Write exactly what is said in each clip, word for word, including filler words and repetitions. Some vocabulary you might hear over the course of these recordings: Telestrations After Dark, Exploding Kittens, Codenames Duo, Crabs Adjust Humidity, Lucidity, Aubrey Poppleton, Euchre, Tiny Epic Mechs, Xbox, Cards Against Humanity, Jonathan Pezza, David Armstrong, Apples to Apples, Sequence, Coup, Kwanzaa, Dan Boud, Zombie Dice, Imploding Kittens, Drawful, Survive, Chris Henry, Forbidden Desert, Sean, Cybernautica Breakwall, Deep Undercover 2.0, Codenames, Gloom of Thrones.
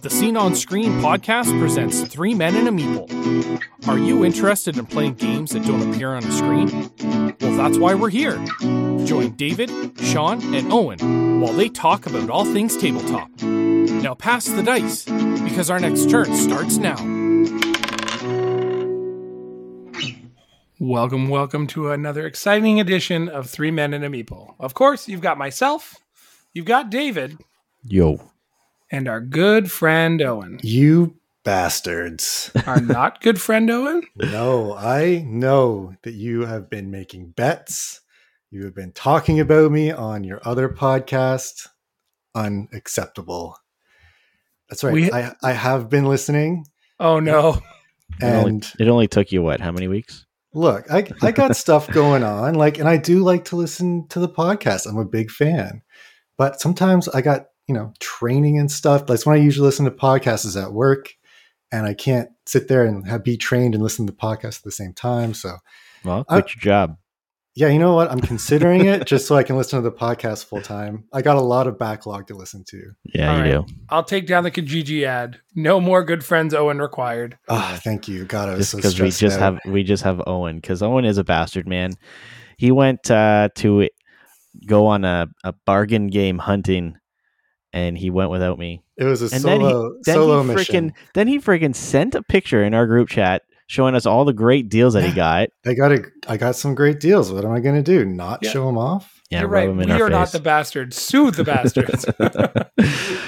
The Scene on Screen podcast presents Three Men and a Meeple. Are you interested in playing games that don't appear on a screen? Well, that's why we're here. Join David, Sean, and Owen while they talk about all things tabletop. Now pass the dice, because our next turn starts now. Welcome, welcome to another exciting edition of Three Men and a Meeple. Of course, you've got myself, you've got David. Yo. And our good friend Owen. You bastards. Our not good friend Owen? No, I know that you have been making bets. You have been talking about me on your other podcast. Unacceptable. That's right. We... I, I have been listening. Oh, no. And it only, it only took you, what, how many weeks? Look, I, I got stuff going on. Like, and I do like to listen to the podcast. I'm a big fan. But sometimes I got, you know, training and stuff. That's when I usually listen to podcasts is at work, and I can't sit there and have, be trained and listen to podcasts at the same time. So, well, quit I, your job. Yeah, you know what? I'm considering it just so I can listen to the podcast full time. I got a lot of backlog to listen to. Yeah, all you right. do. I'll take down the Kijiji ad. No more good friends, Owen required. Oh, thank you. God, I was just so stressed out. Because we just have we just have Owen, because Owen is a bastard, man. He went uh, to go on a, a bargain game hunting. And he went without me. It was a and solo, then he, then solo he mission. Freaking, then he freaking sent a picture in our group chat showing us all the great deals that he got. I got a, I got some great deals. What am I going to do? Not yeah. show them off? Yeah, You're right. We are face. Not the bastards. Sue the bastards.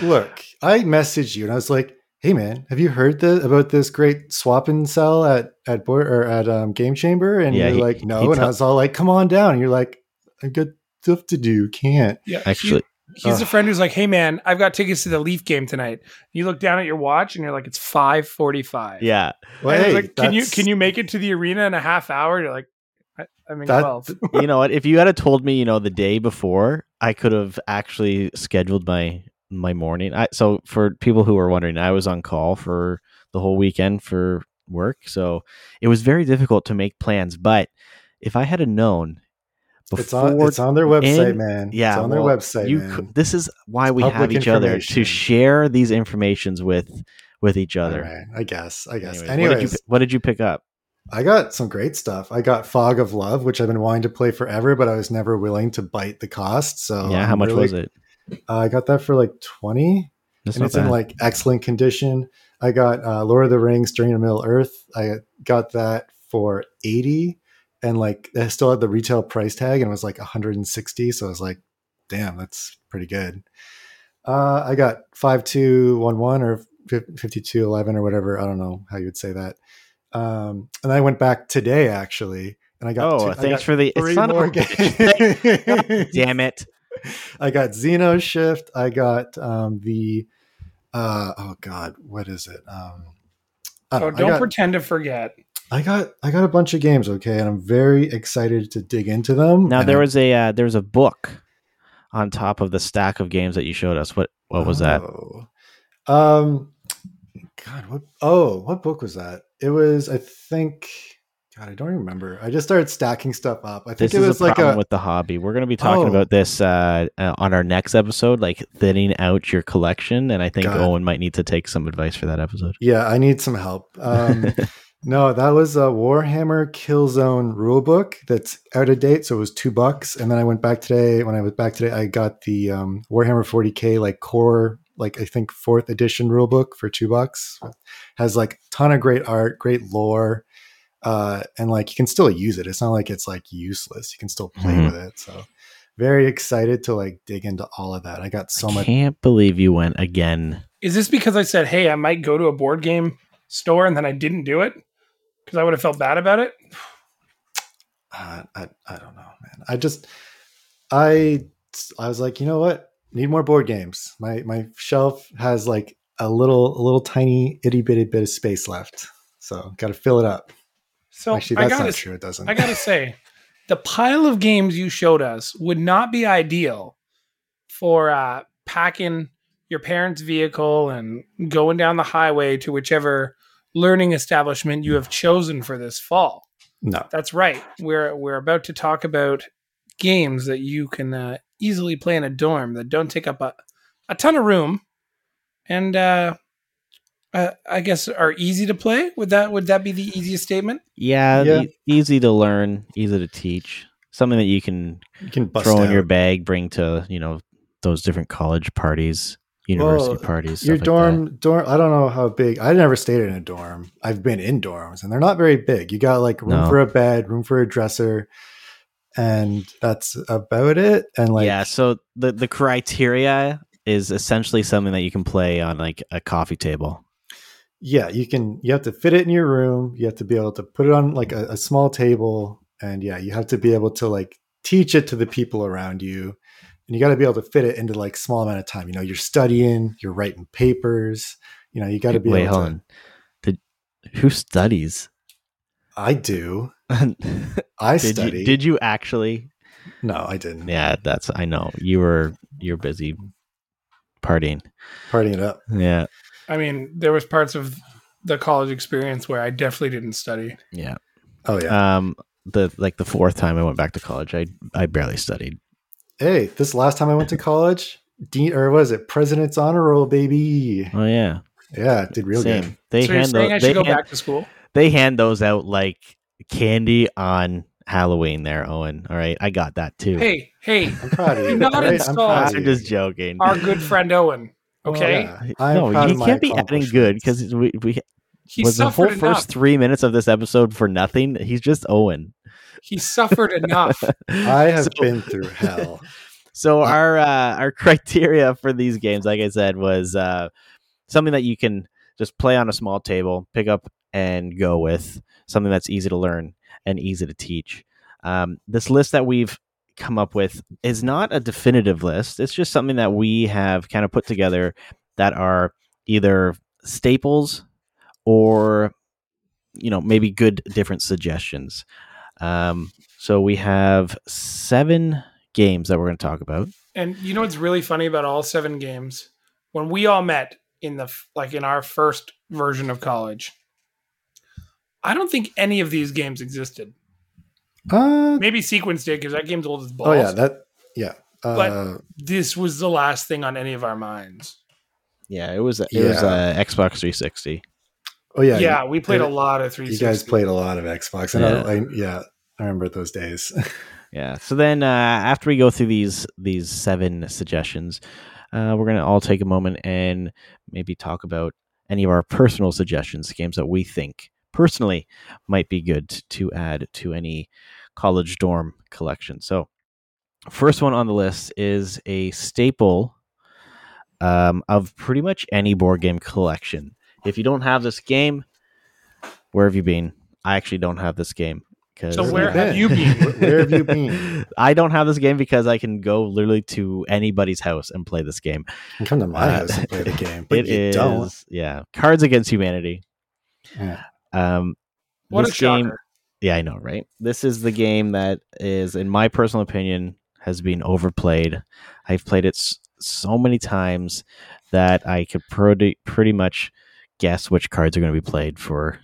Look, I messaged you and I was like, "Hey, man, have you heard the, about this great swap and sell at at board, or at um, Game Chamber?" And yeah, you're he, like, "No," and t- I was all like, "Come on down." And you're like, "I've got stuff to do. Can't." Yeah, actually. He's uh, a friend who's like, "Hey, man, I've got tickets to the Leaf game tonight." You look down at your watch and you're like, "It's five forty-five. Yeah. Well, hey, like, can you can you make it to the arena in a half hour? You're like, I, I mean, that, twelve. You know what? If you had told me, you know, the day before, I could have actually scheduled my my morning. I, so for people who are wondering, I was on call for the whole weekend for work, so it was very difficult to make plans. But if I had known. Before, it's, on, it's on their website, and, man. Yeah, it's on well, their website. You man. Could, this is why it's we have each other to share these informations with with each other. All right, I guess. I guess. Anyways, Anyways, what, did you, what did you pick up? I got some great stuff. I got Fog of Love, which I've been wanting to play forever, but I was never willing to bite the cost. So yeah, I'm how much really, was it? Uh, I got that for like twenty, That's and it's bad. In like excellent condition. I got uh, Lord of the Rings Journey to Middle-earth. I got that for eighty. And like, I still had the retail price tag and it was like one hundred sixty. So I was like, damn, that's pretty good. Uh, I got five two one one or fifty-two eleven or whatever. I don't know how you would say that. Um, and I went back today actually. And I got, oh, two, thanks I got for the, three it's not more a, games. Damn it. I got Xeno Shift. I got um, the, uh, oh God, what is it? Um, I don't, oh, don't I got, pretend to forget. I got I got a bunch of games, okay, and I'm very excited to dig into them. Now there I, was a uh, there was a book on top of the stack of games that you showed us. What what was oh, that? Um, God, what? Oh, what book was that? It was I think. God, I don't remember. I just started stacking stuff up. I think this it was a like a with the hobby. We're going to be talking oh, about this uh, uh, on our next episode, like thinning out your collection, and I think God. Owen might need to take some advice for that episode. Yeah, I need some help. Um, No, that was a Warhammer Killzone rulebook that's out of date, so it was two bucks. And then I went back today. When I was back today, I got the um, Warhammer forty K like core, like I think fourth edition rulebook for two bucks. Has like a ton of great art, great lore, uh, and like you can still use it. It's not like it's like useless. You can still play mm-hmm. with it. So very excited to like dig into all of that. I got so I much. I can't believe you went again. Is this because I said, "Hey, I might go to a board game store," and then I didn't do it? Because I would have felt bad about it. Uh, I I don't know, man. I just I I was like, you know what? Need more board games. My my shelf has like a little a little tiny itty bitty bit of space left, so got to fill it up. So actually, that's I gotta, not true. It doesn't. I gotta say, the pile of games you showed us would not be ideal for uh, packing your parents' vehicle and going down the highway to whichever learning establishment you have chosen for this fall. No, that's right. We're we're about to talk about games that you can uh, easily play in a dorm that don't take up a, a ton of room and uh, uh, I guess, are easy to play. Would that would that be the easiest statement? Yeah, yeah. E- easy to learn, easy to teach. Something that you can, you can throw out in your bag, bring to, you know, those different college parties, university well, parties. Your dorm, like dorm. I don't know how big. I never stayed in a dorm. I've been in dorms, and they're not very big. You got like room no. for a bed, room for a dresser, and that's about it. And like, yeah. So the the criteria is essentially something that you can play on like a coffee table. Yeah, you can. You have to fit it in your room. You have to be able to put it on like a, a small table. And yeah, you have to be able to like teach it to the people around you, and you got to be able to fit it into like small amount of time. You know, you're studying, you're writing papers, you know, you got to be Wait, able hold to. On. Did, who studies? I do. I did study. You, did you actually? No, I didn't. Yeah, that's, I know you were, you're busy partying, partying it up. Yeah. I mean, there was parts of the college experience where I definitely didn't study. Yeah. Oh yeah. Um, The like the fourth time I went back to college, I I barely studied. Hey, this last time I went to college, Dean or was it President's Honor Roll, baby? Oh yeah, yeah, it did real Same. good. They so hand you're those, I should they go hand, back to school. They hand those out like candy on Halloween. There, Owen. All right, I got that too. Hey, hey, I'm proud of you. Not right? install. I'm, I'm just joking. Our good friend Owen. Okay, oh, yeah. I'm no, proud you of can't be adding good because we we. He was the whole enough. first three minutes of this episode for nothing. He's just Owen. He suffered enough. I have so, been through hell. So our uh, our criteria for these games, like I said, was uh, something that you can just play on a small table, pick up and go with, something that's easy to learn and easy to teach. Um, this list that we've come up with is not a definitive list. It's just something that we have kind of put together that are either staples or, you know, maybe good different suggestions. Um, so we have seven games that we're going to talk about. And you know what's really funny about all seven games? When we all met in the like in our first version of college, I don't think any of these games existed. Uh, maybe Sequence did because that game's old as balls. Oh yeah, that yeah. Uh, but this was the last thing on any of our minds. Yeah, it was. It yeah. was uh, Xbox three sixty. Oh yeah, yeah. We played a lot of three sixty. You guys played a lot of Xbox. And yeah. I, I, yeah, I remember those days. yeah. So then, uh, after we go through these these seven suggestions, uh, we're gonna all take a moment and maybe talk about any of our personal suggestions, games that we think personally might be good to add to any college dorm collection. So, first one on the list is a staple um, of pretty much any board game collection. If you don't have this game, where have you been? I actually don't have this game. So where have you been? Where have you been? I don't have this game because I can go literally to anybody's house and play this game. You come to my uh, house and play the game, but it you is, don't. Yeah, Cards Against Humanity. Yeah. Um, what this a shocker. Game, yeah, I know, right? This is the game that is, in my personal opinion, has been overplayed. I've played it s- so many times that I could pretty pretty much... guess which cards are going to be played for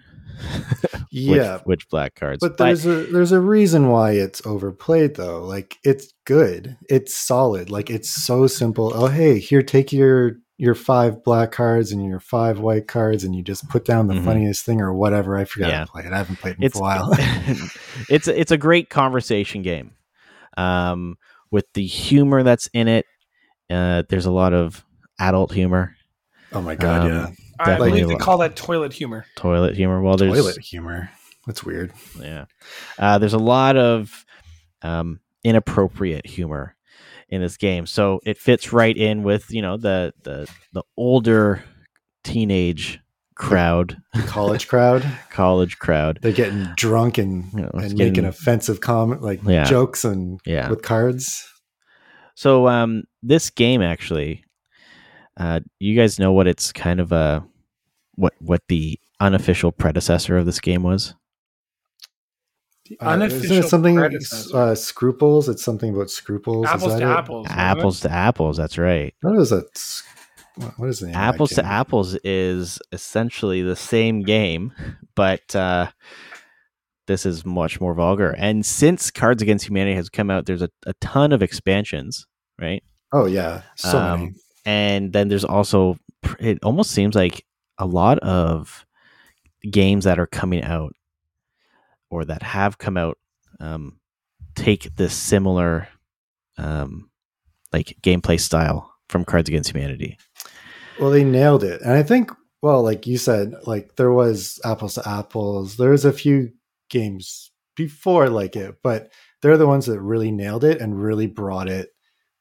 yeah which, which black cards but there's but, a there's a reason why it's overplayed though. Like, it's good, it's solid, like it's so simple. Oh hey, here, take your your five black cards and your five white cards and you just put down the mm-hmm. funniest thing or whatever. I forgot yeah. to play it. I haven't played it in it's, a while. it's it's a great conversation game um with the humor that's in it. Uh there's a lot of adult humor. Oh my god. um, yeah I believe they call that toilet humor. Toilet humor. Well, there's toilet humor. That's weird. Yeah. Uh, there's a lot of um, inappropriate humor in this game. So it fits right in with, you know, the the, the older teenage crowd. The college crowd. college crowd. They're getting drunk and, you know, and getting, making offensive comment like yeah. jokes and yeah. with cards. So um, this game actually Uh, you guys know what it's kind of a what what the unofficial predecessor of this game was? The unofficial uh, isn't it something uh, scruples? It's something about scruples. Apples is that to it? apples. Apples to apples. That's right. What is that? What is the name Apples of that game? To Apples is essentially the same game, but uh, this is much more vulgar. And since Cards Against Humanity has come out, there's a, a ton of expansions, right? Oh yeah, so um, many. And then there's also, it almost seems like a lot of games that are coming out or that have come out um, take this similar um, like gameplay style from Cards Against Humanity. Well, they nailed it. And I think, well, like you said, like there was Apples to Apples. There's a few games before like it, but they're the ones that really nailed it and really brought it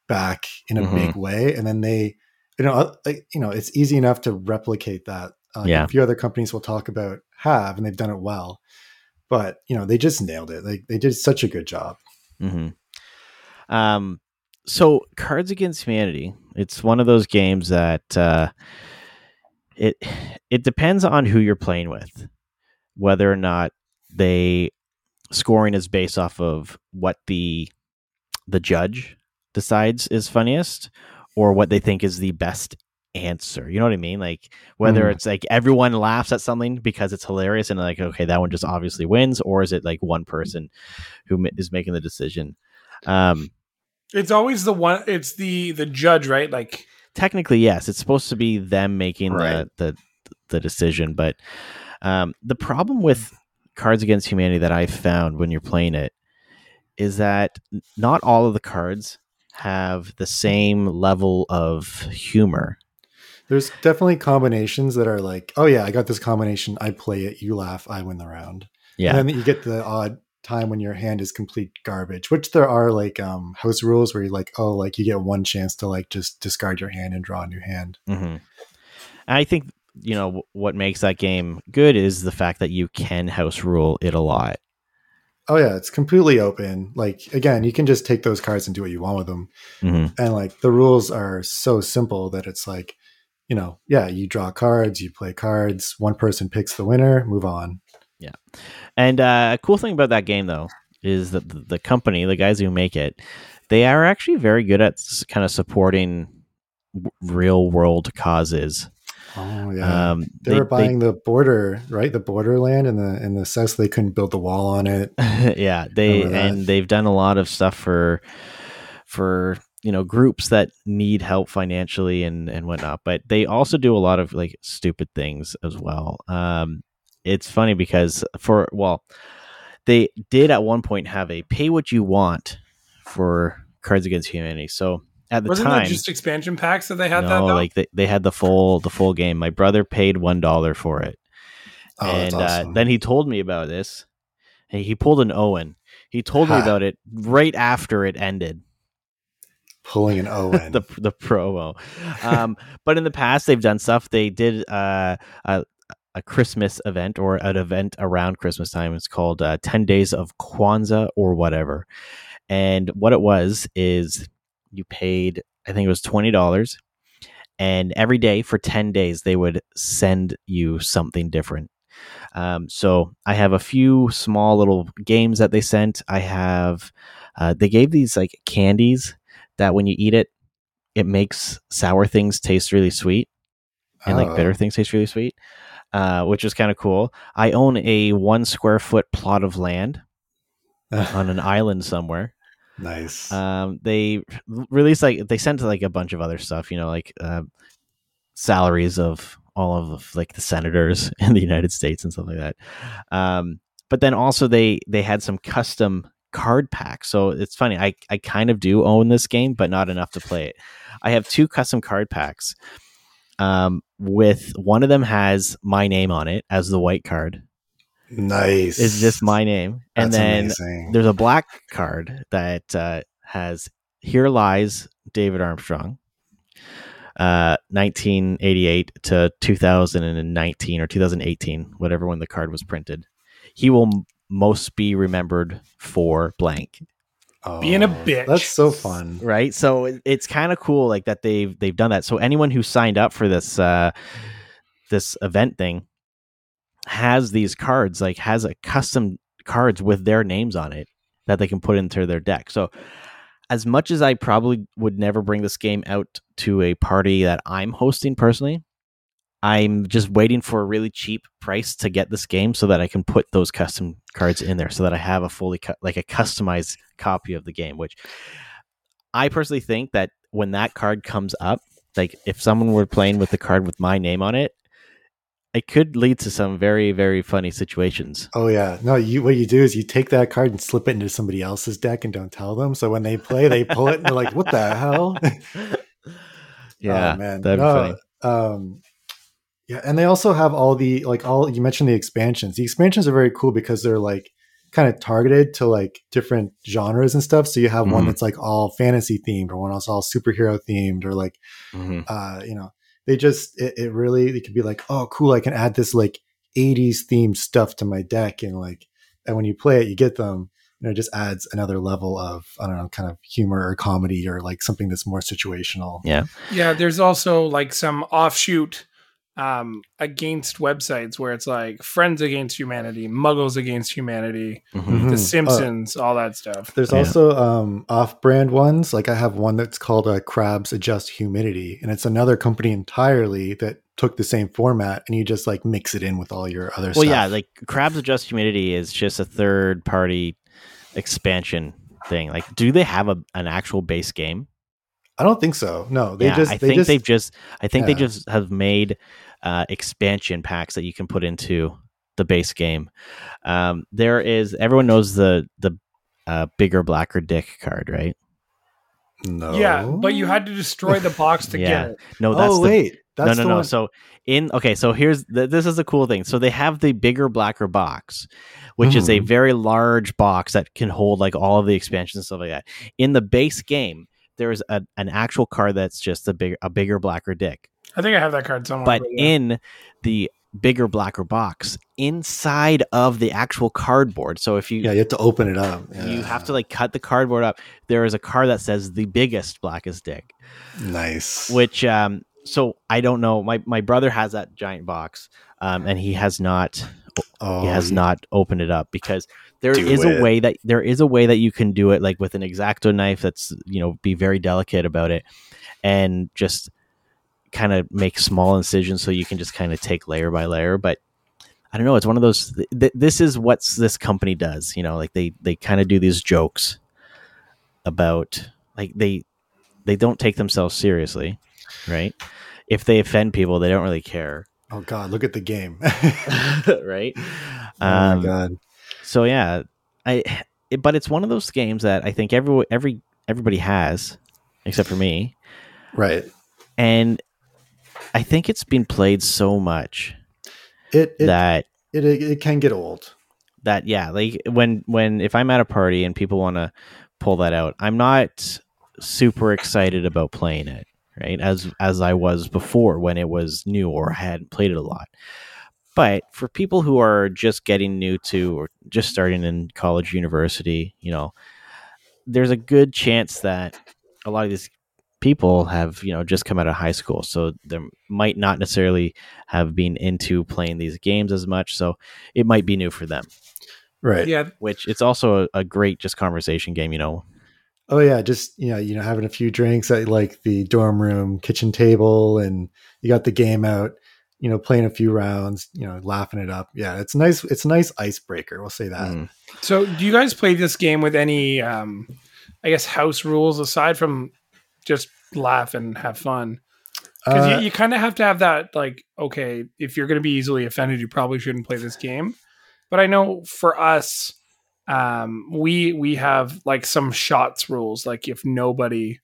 back in a mm-hmm. big way. And then they, you know, like, you know, it's easy enough to replicate that. Um, yeah. A few other companies we'll talk about have, and they've done it well, but you know, they just nailed it. Like they did such a good job. Mm-hmm. Um, so Cards Against Humanity, it's one of those games that, uh, it, it depends on who you're playing with, whether or not they scoring is based off of what the, the judge decides is funniest or what they think is the best answer. You know what I mean? Like whether mm. it's like everyone laughs at something because it's hilarious and like, okay, that one just obviously wins. Or is it like one person who is making the decision? Um, It's always the one, it's the, the judge, right? Like technically, yes, it's supposed to be them making right. the, the, the decision. But um, the problem with Cards Against Humanity that I found when you're playing it is that not all of the cards have the same level of humor. There's definitely combinations that are like, oh yeah, I got this combination. I play it. You laugh. I win the round. Yeah. And then you get the odd time when your hand is complete garbage, which there are like um house rules where you're like, oh, like you get one chance to like just discard your hand and draw a new hand. Mm-hmm. I think, you know, w- what makes that game good is the fact that you can house rule it a lot. Oh yeah, it's completely open. Like again, you can just take those cards and do what you want with them. Mm-hmm. And like the rules are so simple that it's like, you know, yeah, you draw cards, you play cards, one person picks the winner, move on. Yeah. And uh, a cool thing about that game, though, is that the, the company, the guys who make it, they are actually very good at s- kind of supporting w- real world causes. Oh, yeah. Um, they, they were buying they, the border, right? The borderland and the and the south. They couldn't build the wall on it. Yeah. They and they've done a lot of stuff for for, you know, groups that need help financially and, and whatnot. But they also do a lot of like stupid things as well. Um It's funny because for, well, they did at one point have a pay what you want for Cards Against Humanity. So at the Wasn't time, wasn't it just expansion packs that they had? No, that though? like they, they had the full, the full game. My brother paid one dollar for it. Oh, and that's awesome. uh, then he told me about this and he pulled an Owen. He told ha. me about it right after it ended. Pulling an Owen. the, the promo. Um, but in the past they've done stuff. They did, uh, uh, a Christmas event or an event around Christmas time. It's called uh, ten days of Kwanzaa or whatever. And what it was is you paid, I think it was twenty dollars, and every day for ten days, they would send you something different. Um, so I have a few small little games that they sent. I have, uh, they gave these like candies that when you eat it, it makes sour things taste really sweet and like bitter things taste really sweet. Uh, which is kind of cool. I own a one square foot plot of land on an island somewhere. Nice. Um, they released like they sent like a bunch of other stuff, you know, like uh, salaries of all of like the senators in the United States and stuff like that. Um, but then also they they had some custom card packs. So it's funny. I I kind of do own this game, but not enough to play it. I have two custom card packs. Um, with one of them has my name on it as the white card. Nice. It's just my name. And That's then amazing. There's a black card that uh, has Here Lies David Armstrong, uh, nineteen eighty-eight to two thousand nineteen or two thousand eighteen, whatever when the card was printed. He will m- most be remembered for blank. Oh, being a bitch. That's so fun. Right? So it, it's kind of cool like that they've they've done that. So anyone who signed up for this uh, this event thing has these cards, like has a custom cards with their names on it that they can put into their deck. So as much as I probably would never bring this game out to a party that I'm hosting personally, I'm just waiting for a really cheap price to get this game so that I can put those custom cards in there so that I have a fully cu- like a customized copy of the game, which I personally think that when that card comes up, like if someone were playing with the card with my name on it, it could lead to some very, very funny situations. Oh, yeah. No, you. What you do is you take that card and slip it into somebody else's deck and don't tell them. So when they play, they pull it and they're like, what the hell? Yeah, oh, man. That'd no, be funny. Um, yeah, and they also have all the, like, all, you mentioned the expansions. The expansions are very cool because they're, like, kind of targeted to, like, different genres and stuff. So you have mm-hmm. one that's, like, all fantasy themed, or one that's all superhero themed, or, like, mm-hmm. uh, you know. They just, it, it really, it could be like, oh, cool, I can add this like eighties themed stuff to my deck. And like, and when you play it, you get them, you know, it just adds another level of, I don't know, kind of humor or comedy or like something that's more situational. Yeah. Yeah. There's also like some offshoot um, against websites where it's like Friends Against Humanity, Muggles Against Humanity, mm-hmm. The Simpsons, uh, all that stuff. There's yeah. also um, off-brand ones. Like I have one that's called uh, Crabs Adjust Humidity, and it's another company entirely that took the same format and you just like mix it in with all your other well, stuff. Well, yeah, like Crabs Adjust Humidity is just a third-party expansion thing. Like, do they have a, an actual base game? I don't think so. No, they yeah, just. I they think just, they've just. I think yeah. they just have made uh, expansion packs that you can put into the base game. Um, there is. Everyone knows the the uh, bigger blacker dick card, right? No. Yeah, but you had to destroy the box to yeah. get it. No, that's oh the, wait, that's no, no, no. One. So in okay, so here's the, this is a cool thing. So they have the bigger blacker box, which mm. is a very large box that can hold like all of the expansions and stuff like that. In the base game, there's a, an actual card that's just a big a bigger blacker dick. I think I have that card somewhere. But right in the bigger blacker box, inside of the actual cardboard. So if you yeah, you have to open it up. Yeah. You have to like cut the cardboard up. There is a card that says the biggest blackest dick. Nice. Which um, so I don't know. My my brother has that giant box, um, and he has not oh, he has yeah. not opened it up because. There do is it. a way that there is a way that you can do it, like with an X-Acto knife. That's you know, be very delicate about it, and just kind of make small incisions so you can just kind of take layer by layer. But I don't know. It's one of those. Th- th- this is what this company does. You know, like they they kind of do these jokes about like they they don't take themselves seriously, right? If they offend people, they don't really care. Oh God, look at the game, right? Um, oh my God. So yeah, I. It, but it's one of those games that I think every every everybody has, except for me, right? And I think it's been played so much it, it that it, it it can get old. That yeah, like when when if I'm at a party and people want to pull that out, I'm not super excited about playing it, right? As as I was before when it was new or I hadn't played it a lot. But for people who are just getting new to or just starting in college, university, you know, there's a good chance that a lot of these people have, you know, just come out of high school. So they might not necessarily have been into playing these games as much. So it might be new for them. Right. Yeah. Which it's also a, a great just conversation game, you know. Oh yeah, just you know, you know, having a few drinks at like the dorm room kitchen table and you got the game out. You know, playing a few rounds, you know, laughing it up. Yeah, it's nice. It's a nice icebreaker. We'll say that. Mm. So do you guys play this game with any, um, I guess, house rules aside from just laugh and have fun? Because uh, you, you kind of have to have that, like, okay, if you're going to be easily offended, you probably shouldn't play this game. But I know for us, um, we we have, like, some shots rules. Like, if nobody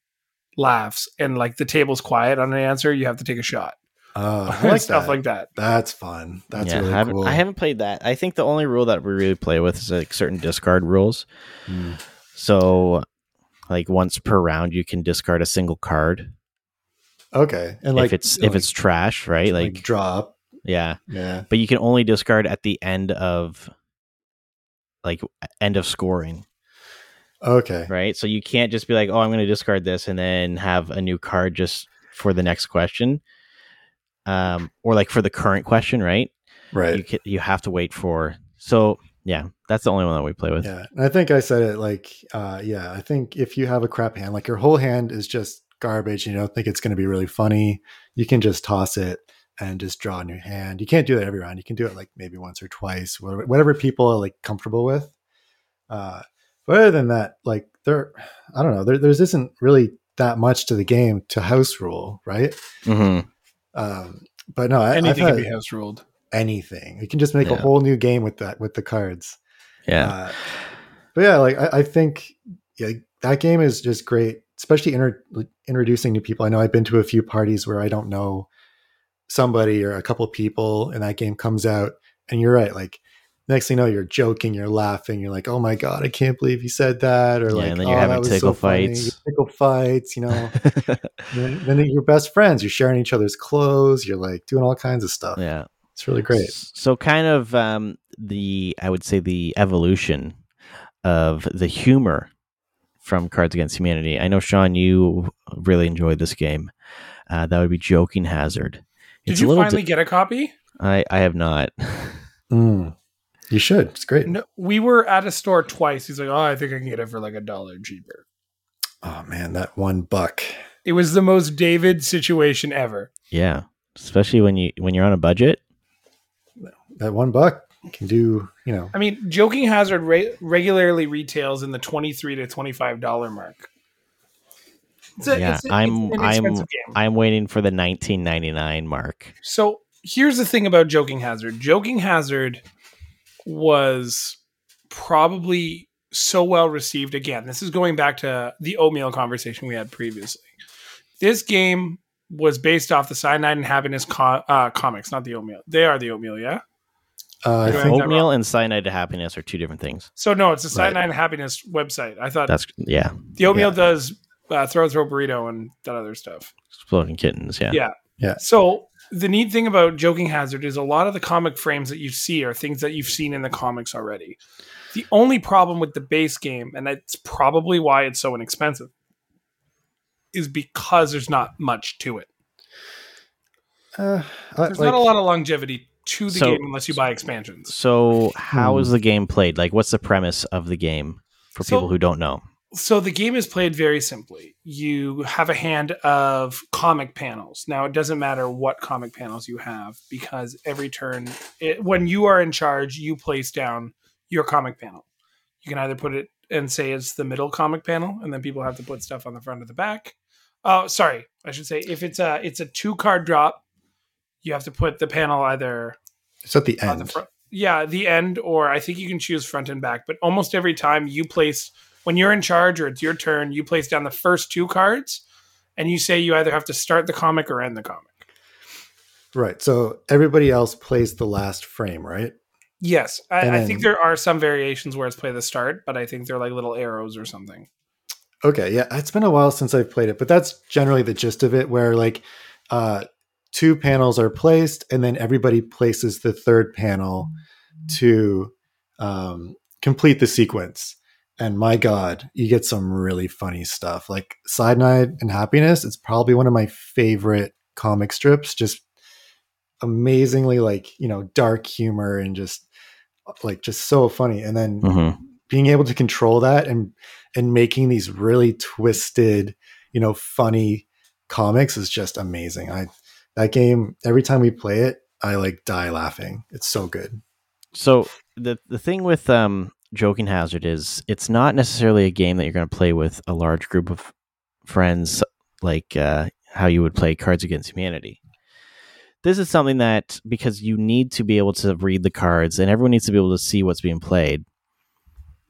laughs and, like, the table's quiet on an answer, you have to take a shot. Uh, I like stuff that. like that. That's fun. That's yeah, really I cool. I haven't played that. I think the only rule that we really play with is like certain discard rules. Mm. So, like once per round, you can discard a single card. Okay, and like if it's if like, it's trash, right? Like, like draw up. Yeah, yeah. But you can only discard at the end of, like, end of scoring. Okay. Right. So you can't just be like, oh, I'm going to discard this, and then have a new card just for the next question. Um, or like for the current question, right? Right. You, can, you have to wait for. So yeah, that's the only one that we play with. Yeah, and I think I said it like, uh, yeah, I think if you have a crap hand, like your whole hand is just garbage, you don't think it's going to be really funny, you can just toss it and just draw a new hand. You can't do that every round. You can do it like maybe once or twice, whatever, whatever people are like comfortable with. Uh, but other than that, like there, I don't know, there there's isn't really that much to the game to house rule, right? Mm-hmm. Um, but no, I, anything I've had, can be house ruled. anything. You can just make yeah. a whole new game with that, with the cards. Yeah. Uh, but yeah, like I, I think yeah, that game is just great, especially inter- introducing new people. I know I've been to a few parties where I don't know somebody or a couple people, and that game comes out, and you're right. Like next thing you know, you're joking, you're laughing, you're like, "Oh my god, I can't believe you said that!" Or yeah, like, and then you're oh, having tickle so fights, tickle fights. You know, then, then you're best friends. You're sharing each other's clothes. You're like doing all kinds of stuff. Yeah, it's really great. So, kind of um, the I would say the evolution of the humor from Cards Against Humanity. I know, Sean, you really enjoyed this game. Uh, that would be Joking Hazard. It's Did you finally di- get a copy? I, I have not. Mm, you should. It's great. No, we were at a store twice. He's like, oh, I think I can get it for like a dollar cheaper. Oh, man, that one buck. It was the most David situation ever. Yeah, especially when, you, when you're on a budget. That one buck. Can do, you know, I mean, Joking Hazard re- regularly retails in the twenty-three to twenty-five dollars mark. It's a, yeah, it's a, I'm, it's I'm, game. I'm waiting for the nineteen ninety-nine mark. So here's the thing about Joking Hazard. Joking Hazard was probably so well received. Again, this is going back to the oatmeal conversation we had previously. This game was based off the Cyanide and Happiness co- uh, comics, not the oatmeal. They are the oatmeal, yeah. Uh, I think oatmeal and Cyanide to Happiness are two different things. So no, it's the Cyanide right. and Happiness website. I thought that's yeah. The oatmeal yeah. does uh, throw throw burrito and that other stuff. Exploding Kittens, yeah, yeah, yeah. So the neat thing about Joking Hazard is a lot of the comic frames that you see are things that you've seen in the comics already. The only problem with the base game, and that's probably why it's so inexpensive, is because there's not much to it. Uh, there's like, not a lot of longevity to the so, game unless you buy expansions. So how is the game played? Like, what's the premise of the game for so, people who don't know? So the game is played very simply. You have a hand of comic panels. Now, it doesn't matter what comic panels you have, because every turn, it, when you are in charge, you place down your comic panel. You can either put it and say it's the middle comic panel, and then people have to put stuff on the front or the back. Oh, sorry. I should say if it's a, it's a two-card drop, you have to put the panel either... It's at the end. The front, yeah, the end, or I think you can choose front and back. But almost every time you place... When you're in charge or it's your turn, you place down the first two cards, and you say you either have to start the comic or end the comic. Right. So everybody else plays the last frame, right? Yes. I, I then, think there are some variations where it's play the start, but I think they're like little arrows or something. Okay, yeah. It's been a while since I've played it, but that's generally the gist of it, where like... uh two panels are placed, and then everybody places the third panel to um, complete the sequence. And my God, you get some really funny stuff. Like Cyanide and Happiness, it's probably one of my favorite comic strips. Just amazingly, like, you know, dark humor and just like just so funny. And then mm-hmm. being able to control that and and making these really twisted, you know, funny comics is just amazing. I That game, every time we play it, I like die laughing. It's so good. So the the thing with um, Joking Hazard is it's not necessarily a game that you're going to play with a large group of friends, like uh, how you would play Cards Against Humanity. This is something that, because you need to be able to read the cards and everyone needs to be able to see what's being played.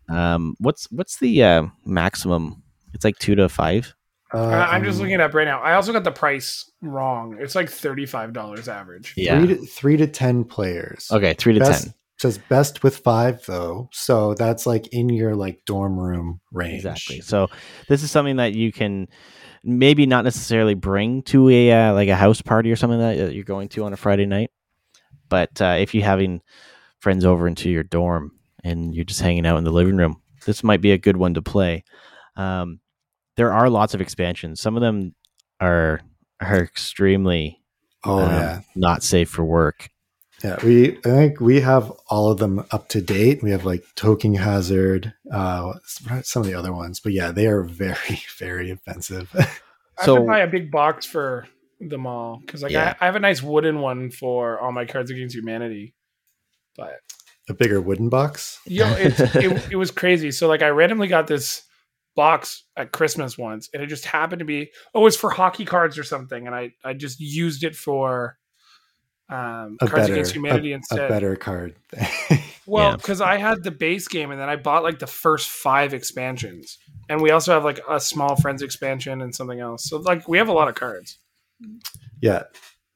Um, what's what's the uh, maximum? It's like two to five. Uh, I'm just looking it up right now. I also got the price wrong. It's like thirty-five dollars average. Yeah. Three to, three to ten players. Okay, three to best, ten. It says best with five, though. So that's like in your like dorm room range. Exactly. So this is something that you can maybe not necessarily bring to a uh, like a house party or something that you're going to on a Friday night. But uh, if you're having friends over into your dorm and you're just hanging out in the living room, this might be a good one to play. Um There are lots of expansions. Some of them are are extremely oh, um, yeah. not safe for work. Yeah, we I think we have all of them up to date. We have like Joking Hazard, uh, some of the other ones, but yeah, they are very, very offensive. I so, should buy a big box for them all because like yeah. I, I have a nice wooden one for all my Cards Against Humanity, but a bigger wooden box. Yeah, you know, it, it it was crazy. So like I randomly got this box at Christmas once, and it just happened to be oh it's for hockey cards or something, and I I just used it for um, Cards better, Against Humanity a, instead. A better card. Well, because yeah. I had the base game and then I bought like the first five expansions. And we also have like a Small Friends expansion and something else. So like we have a lot of cards. Yeah.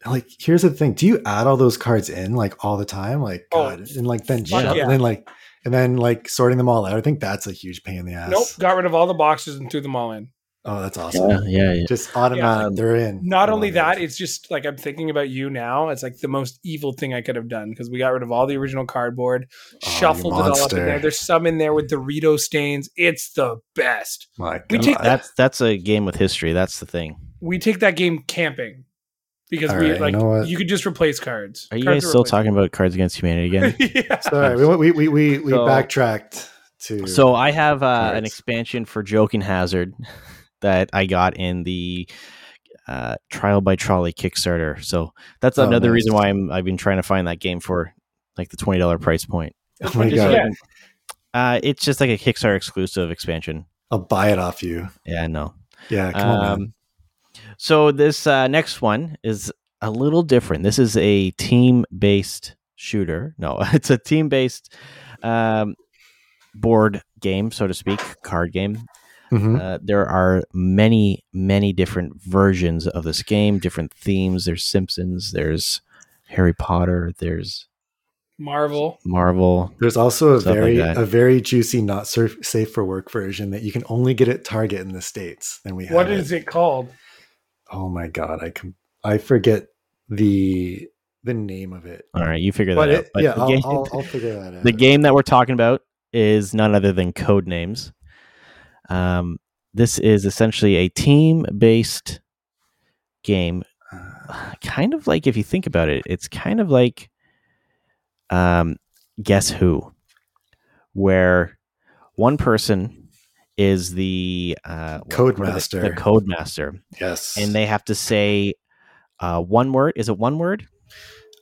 Like, here's the thing. Do you add all those cards in like all the time? Like, oh, God. And like then jump, yeah. and then like, and then like sorting them all out. I think that's a huge pain in the ass. Nope. Got rid of all the boxes and threw them all in. Oh, that's awesome. Yeah. yeah, yeah. Just automatic. Yeah. They're in. Not only that, it's just like, I'm thinking about you now. It's like the most evil thing I could have done. Cause we got rid of all the original cardboard, oh, shuffled it all up in there. There's some in there with Dorito stains. It's the best. My God. We take that, that's, that's a game with history. That's the thing. We take that game camping. Because all we right, like you, know you could just replace cards. Are you cards guys are still talking about Cards Against Humanity again? Yeah. Sorry, we we we we so, backtracked to. So I have uh, an expansion for Joking Hazard that I got in the uh, Trial by Trolley Kickstarter. So that's oh, another nice. reason why I'm I've been trying to find that game for like the twenty dollar price point. Oh my God! Yeah. Uh, it's just like a Kickstarter exclusive expansion. I'll buy it off you. Yeah, no. Yeah, come um, on, man. So this uh, next one is a little different. This is a team-based shooter. No, it's a team-based um, board game, so to speak, card game. Mm-hmm. Uh, there are many, many different versions of this game, different themes. There's Simpsons. There's Harry Potter. There's Marvel. Marvel. There's also a very like a very juicy, not surf- safe for work version that you can only get at Target in the States. And we have what is it, it called? Oh my God, I com- I forget the the name of it. All right, you figure that it, out. But yeah, I'll, game, I'll, I'll figure that out. The game that we're talking about is none other than Codenames. Um, this is essentially a team-based game. Kind of like, if you think about it, it's kind of like um, Guess Who, where one person is the uh, Codemaster. The, the Codemaster. Yes. And they have to say uh, one word. Is it one word?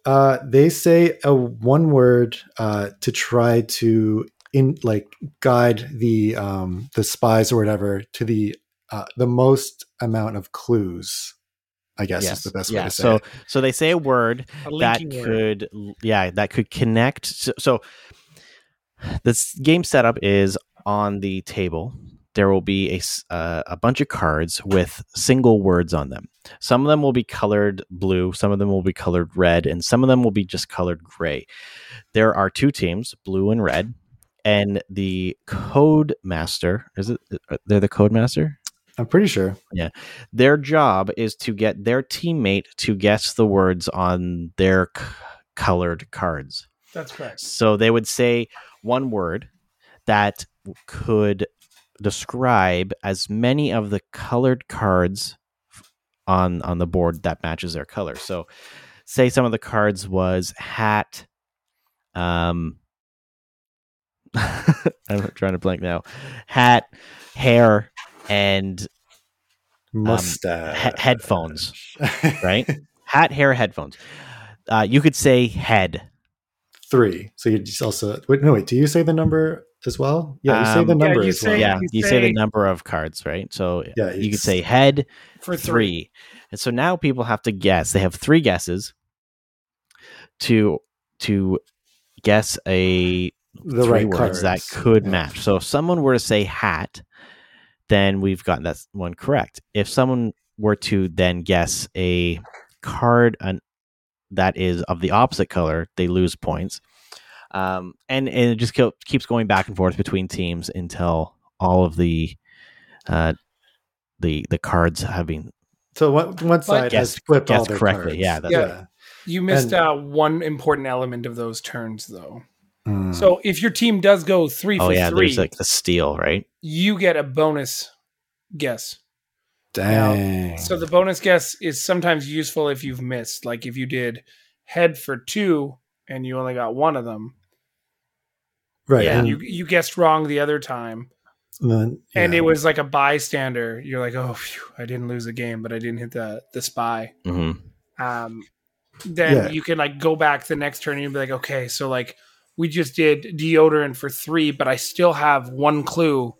Uh, they say a one word uh, to try to in like guide the um, the spies or whatever to the uh, the most amount of clues, I guess yes. is the best yeah. way to say so, it. So they say a word a that could word. yeah, that could connect. So, so this game setup is on the table, there will be a, uh, a bunch of cards with single words on them. Some of them will be colored blue, some of them will be colored red, and some of them will be just colored gray. There are two teams, blue and red, and the Codemaster, is it? They're the Codemaster? I'm pretty sure. Yeah. Their job is to get their teammate to guess the words on their c- colored cards. That's correct. So they would say one word that could describe as many of the colored cards on on the board that matches their color. So say some of the cards was hat. Um, I'm trying to blank now. Hat, hair, and mustache, um, he- headphones, right? Hat, hair, headphones. Uh, you could say head. Three. So you just also, wait, no, wait, do you say the number as well? Yeah, you say the um, number yeah, you as say, well. Yeah, you, you say, say the number of cards, right? So yeah, you could say head for three. three. And so now people have to guess. They have three guesses to to guess a the three right words cards. that could yeah. match. So if someone were to say hat, then we've gotten that one correct. If someone were to then guess a card an, that is of the opposite color, they lose points. Um, and, and it just ke- keeps going back and forth between teams until all of the uh, the the cards have been so one, one side guessed, has flipped all their correctly. Cards. Yeah, that's yeah. Right. You missed and, uh, one important element of those turns, though. Mm. So if your team does go three oh, for yeah, three, there's like the steal, right? You get a bonus guess. Dang. Now, so the bonus guess is sometimes useful if you've missed, like if you did head for two and you only got one of them. Right. Yeah, and you, you guessed wrong the other time. Then, yeah. And it was like a bystander. You're like, oh, phew, I didn't lose a game, but I didn't hit the, the spy. Mm-hmm. Um, then yeah. you can like go back the next turn and you'll be like, okay, so like we just did deodorant for three, but I still have one clue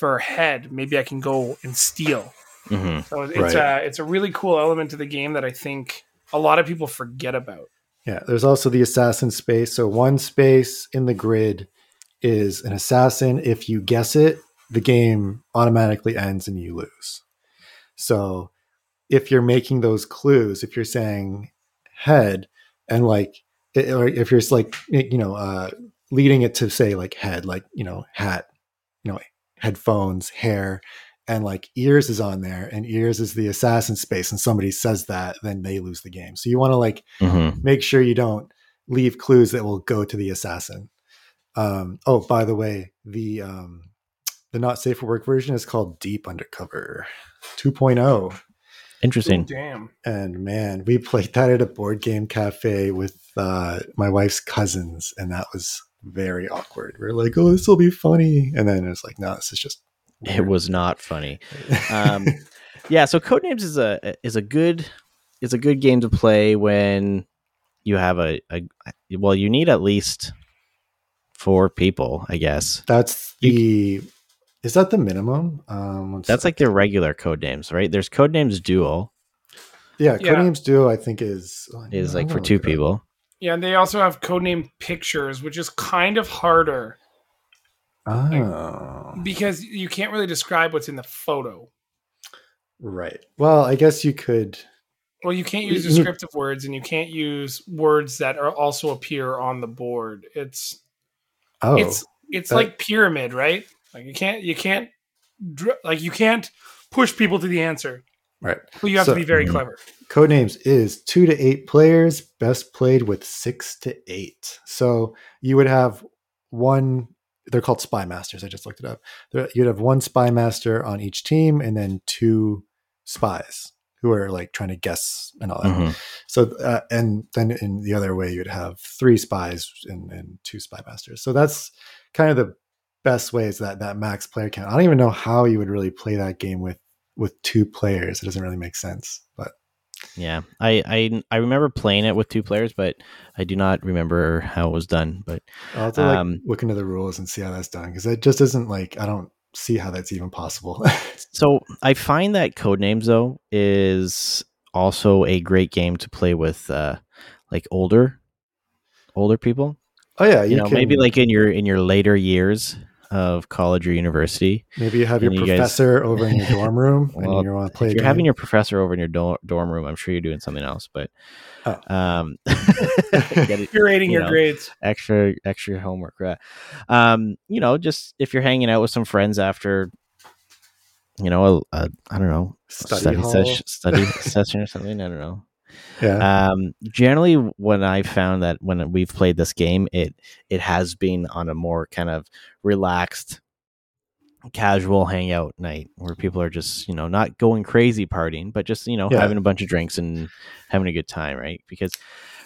for head. Maybe I can go and steal. Mm-hmm. So it's, right. a, it's a really cool element to the game that I think a lot of people forget about. Yeah, there's also the assassin space. So one space in the grid is an assassin. If you guess it, the game automatically ends and you lose. So if you're making those clues, if you're saying head and like, or if you're like, you know, uh, leading it to say like head, like, you know, hat, you know, headphones, hair, and like ears is on there, and ears is the assassin space, and somebody says that, then they lose the game. So you want to like mm-hmm. make sure you don't leave clues that will go to the assassin. Um, oh, by the way, the, um, the not safe for work version is called Deep Undercover two point oh. Interesting. Ooh, damn. And man, we played that at a board game cafe with uh, my wife's cousins, and that was very awkward. We we're like, oh, this will be funny. And then it was like, no, this is just weird. It was not funny. Um, yeah. So Codenames is a, is a good, is a good game to play when you have a, a well, you need at least four people, I guess. That's the, you, is that the minimum? Um, that's like their regular Codenames, right? There's Codenames Duo. Yeah. Codenames yeah. Duo, I think is, oh, is no, like for two people. Yeah, and they also have Codename Pictures, which is kind of harder. Oh. Like, because you can't really describe what's in the photo. Right. Well, I guess you could. Well, you can't use descriptive words, and you can't use words that are also appear on the board. It's oh, it's it's that... like pyramid, right? Like you can't you can't like you can't push people to the answer. Right. Well, you have so, to be very clever. Codenames is two to eight players, best played with six to eight. So you would have one, they're called spy masters. I just looked it up. You'd have one spy master on each team and then two spies who are like trying to guess and all that. Mm-hmm. So, uh, and then in the other way, you'd have three spies and, and two spy masters. So that's kind of the best way is that, that max player count. I don't even know how you would really play that game with. with two players. It doesn't really make sense, but yeah, I, I, I remember playing it with two players, but I do not remember how it was done, but I'll have to like, um, look into the rules and see how that's done. Cause it just isn't like, I don't see how that's even possible. So I find that Codenames though is also a great game to play with, uh, like older, older people. Oh yeah. You, you know, can... maybe like in your, in your later years of college or university. Maybe you have your you professor guys... over in your dorm room well, and you want to play. If you're game. having your professor over in your do- dorm room, I'm sure you're doing something else, but oh. um, it, curating you your know, grades, extra, extra homework. Right? Um, you know, just if you're hanging out with some friends after, you know, a, a, I don't know, study, study, ses- study session or something. I don't know. Yeah. Um, generally when I found that when we've played this game, it, it has been on a more kind of relaxed, casual hangout night where people are just, you know, not going crazy partying, but just, you know, yeah. having a bunch of drinks and having a good time. Right. Because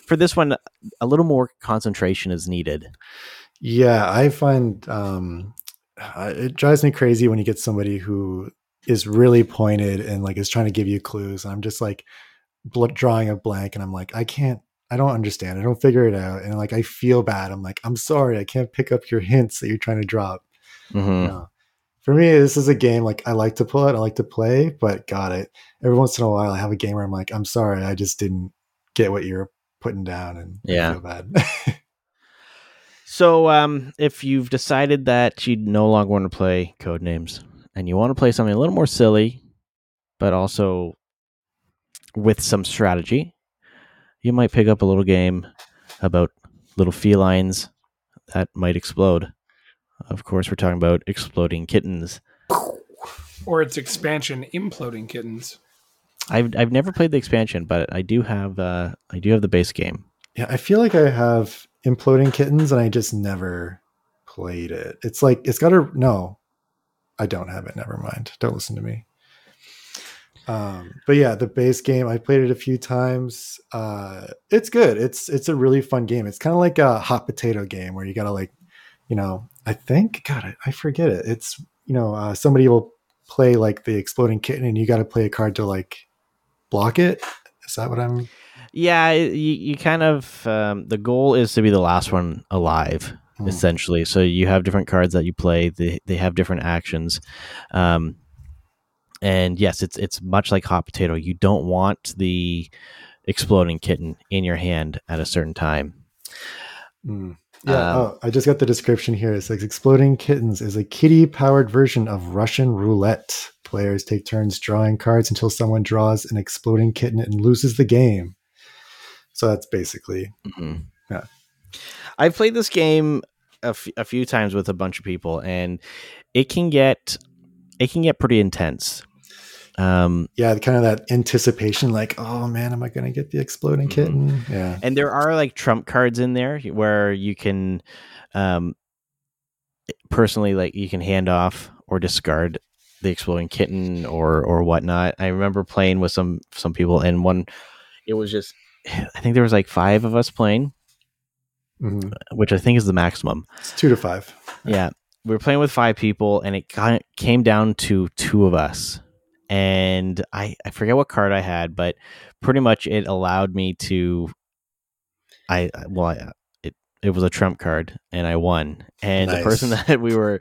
for this one, a little more concentration is needed. Yeah. I find, um, it drives me crazy when you get somebody who is really pointed and like is trying to give you clues. And I'm just like, drawing a blank and I'm like, I can't, I don't understand. I don't figure it out. And like, I feel bad. I'm like, I'm sorry. I can't pick up your hints that you're trying to drop. Mm-hmm. No. For me, this is a game, like I like to pull it. I like to play, but got it. Every once in a while I have a game where I'm like, I'm sorry. I just didn't get what you're putting down and yeah. I feel bad. So um, if you've decided that you no longer want to play Codenames and you want to play something a little more silly, but also with some strategy, you might pick up a little game about little felines that might explode. Of course, we're talking about Exploding Kittens. Or its expansion, Imploding Kittens. I've I've never played the expansion, but I do have uh, I do have the base game. Yeah, I feel like I have Imploding Kittens, and I just never played it. It's like, it's got a... No, I don't have it. Never mind. Don't listen to me. Um, but yeah, the base game, I played it a few times. Uh, it's good. It's, it's a really fun game. It's kind of like a hot potato game where you gotta like, you know, I think, God, I, I forget it. It's, you know, uh, somebody will play like the exploding kitten and you got to play a card to like block it. Is that what I'm? Yeah. You, you kind of, um, the goal is to be the last one alive hmm. essentially. So you have different cards that you play. They, they have different actions. Um, And yes, it's it's much like hot potato. You don't want the Exploding Kitten in your hand at a certain time. Mm. Yeah, um, oh, I just got the description here. It's like Exploding Kittens is a kitty-powered version of Russian roulette. Players take turns drawing cards until someone draws an exploding kitten and loses the game. So that's basically, mm-hmm. yeah. I've played this game a, f- a few times with a bunch of people, and it can get it can get pretty intense. Um, yeah, kind of that anticipation, like, oh man, am I going to get the exploding kitten? Mm-hmm. Yeah, and there are like trump cards in there where you can, um, personally, like you can hand off or discard the exploding kitten or or whatnot. I remember playing with some some people, and one, it was just, I think there was like five of us playing, mm-hmm. which I think is the maximum. It's two to five. Yeah, we were playing with five people, and it kind of came down to two of us. And I, I forget what card I had, but pretty much it allowed me to, I, well, I, it, it was a trump card and I won. And nice. The person that we were,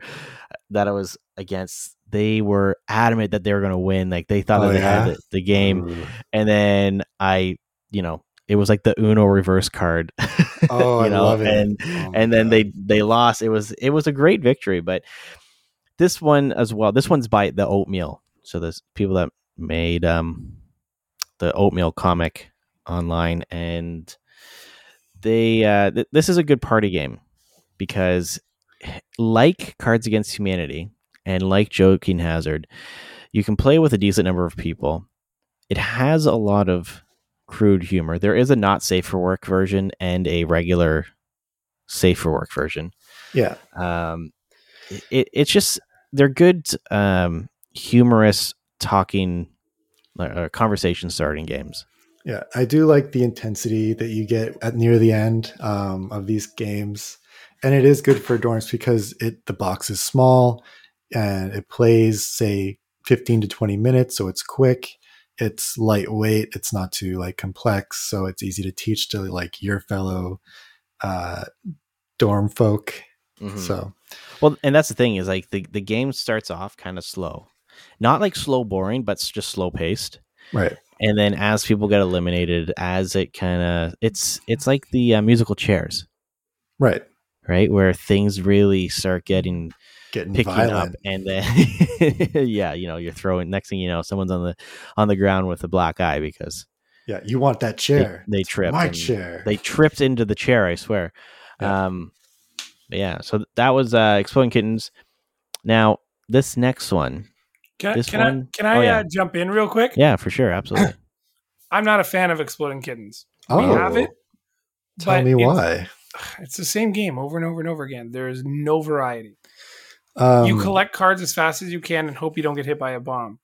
that I was against, they were adamant that they were going to win. Like they thought oh, that they yeah? had the, the game. Ooh. And then I, you know, it was like the Uno reverse card. Oh, you I know? love it. And, oh, and then God. they, they lost. It was, it was a great victory, but this one as well, this one's by the Oatmeal. So there's people that made um, the Oatmeal comic online, and they uh, th- this is a good party game because, like Cards Against Humanity and like Joking Hazard, you can play with a decent number of people. It has a lot of crude humor. There is a not safe for work version and a regular safe for work version. Yeah, um, it it's just they're good. Um, humorous talking or conversation starting games. Yeah, I do like the intensity that you get at near the end um, of these games, and it is good for dorms because it the box is small and it plays say fifteen to twenty minutes, so it's quick, it's lightweight, it's not too like complex, so it's easy to teach to like your fellow uh, dorm folk. Mm-hmm. So, well, and that's the thing is like the the game starts off kind of slow. Not like slow boring, but just slow paced. Right. And then as people get eliminated, as it kind of, it's it's like the uh, musical chairs. Right. Right. Where things really start getting, getting picking violent. Up. And then, yeah, you know, you're throwing, next thing you know, someone's on the on the ground with a black eye because. Yeah. You want that chair. They, they tripped. My chair. They tripped into the chair, I swear. Yeah. Um, yeah. So that was uh, Exploding Kittens. Now, this next one. Can, this can one, I, can I oh, yeah. uh, jump in real quick? Yeah, for sure. Absolutely. I'm not a fan of Exploding Kittens. Oh, we have it. Tell me why. It's, it's the same game over and over and over again. There is no variety. Um, you collect cards as fast as you can and hope you don't get hit by a bomb.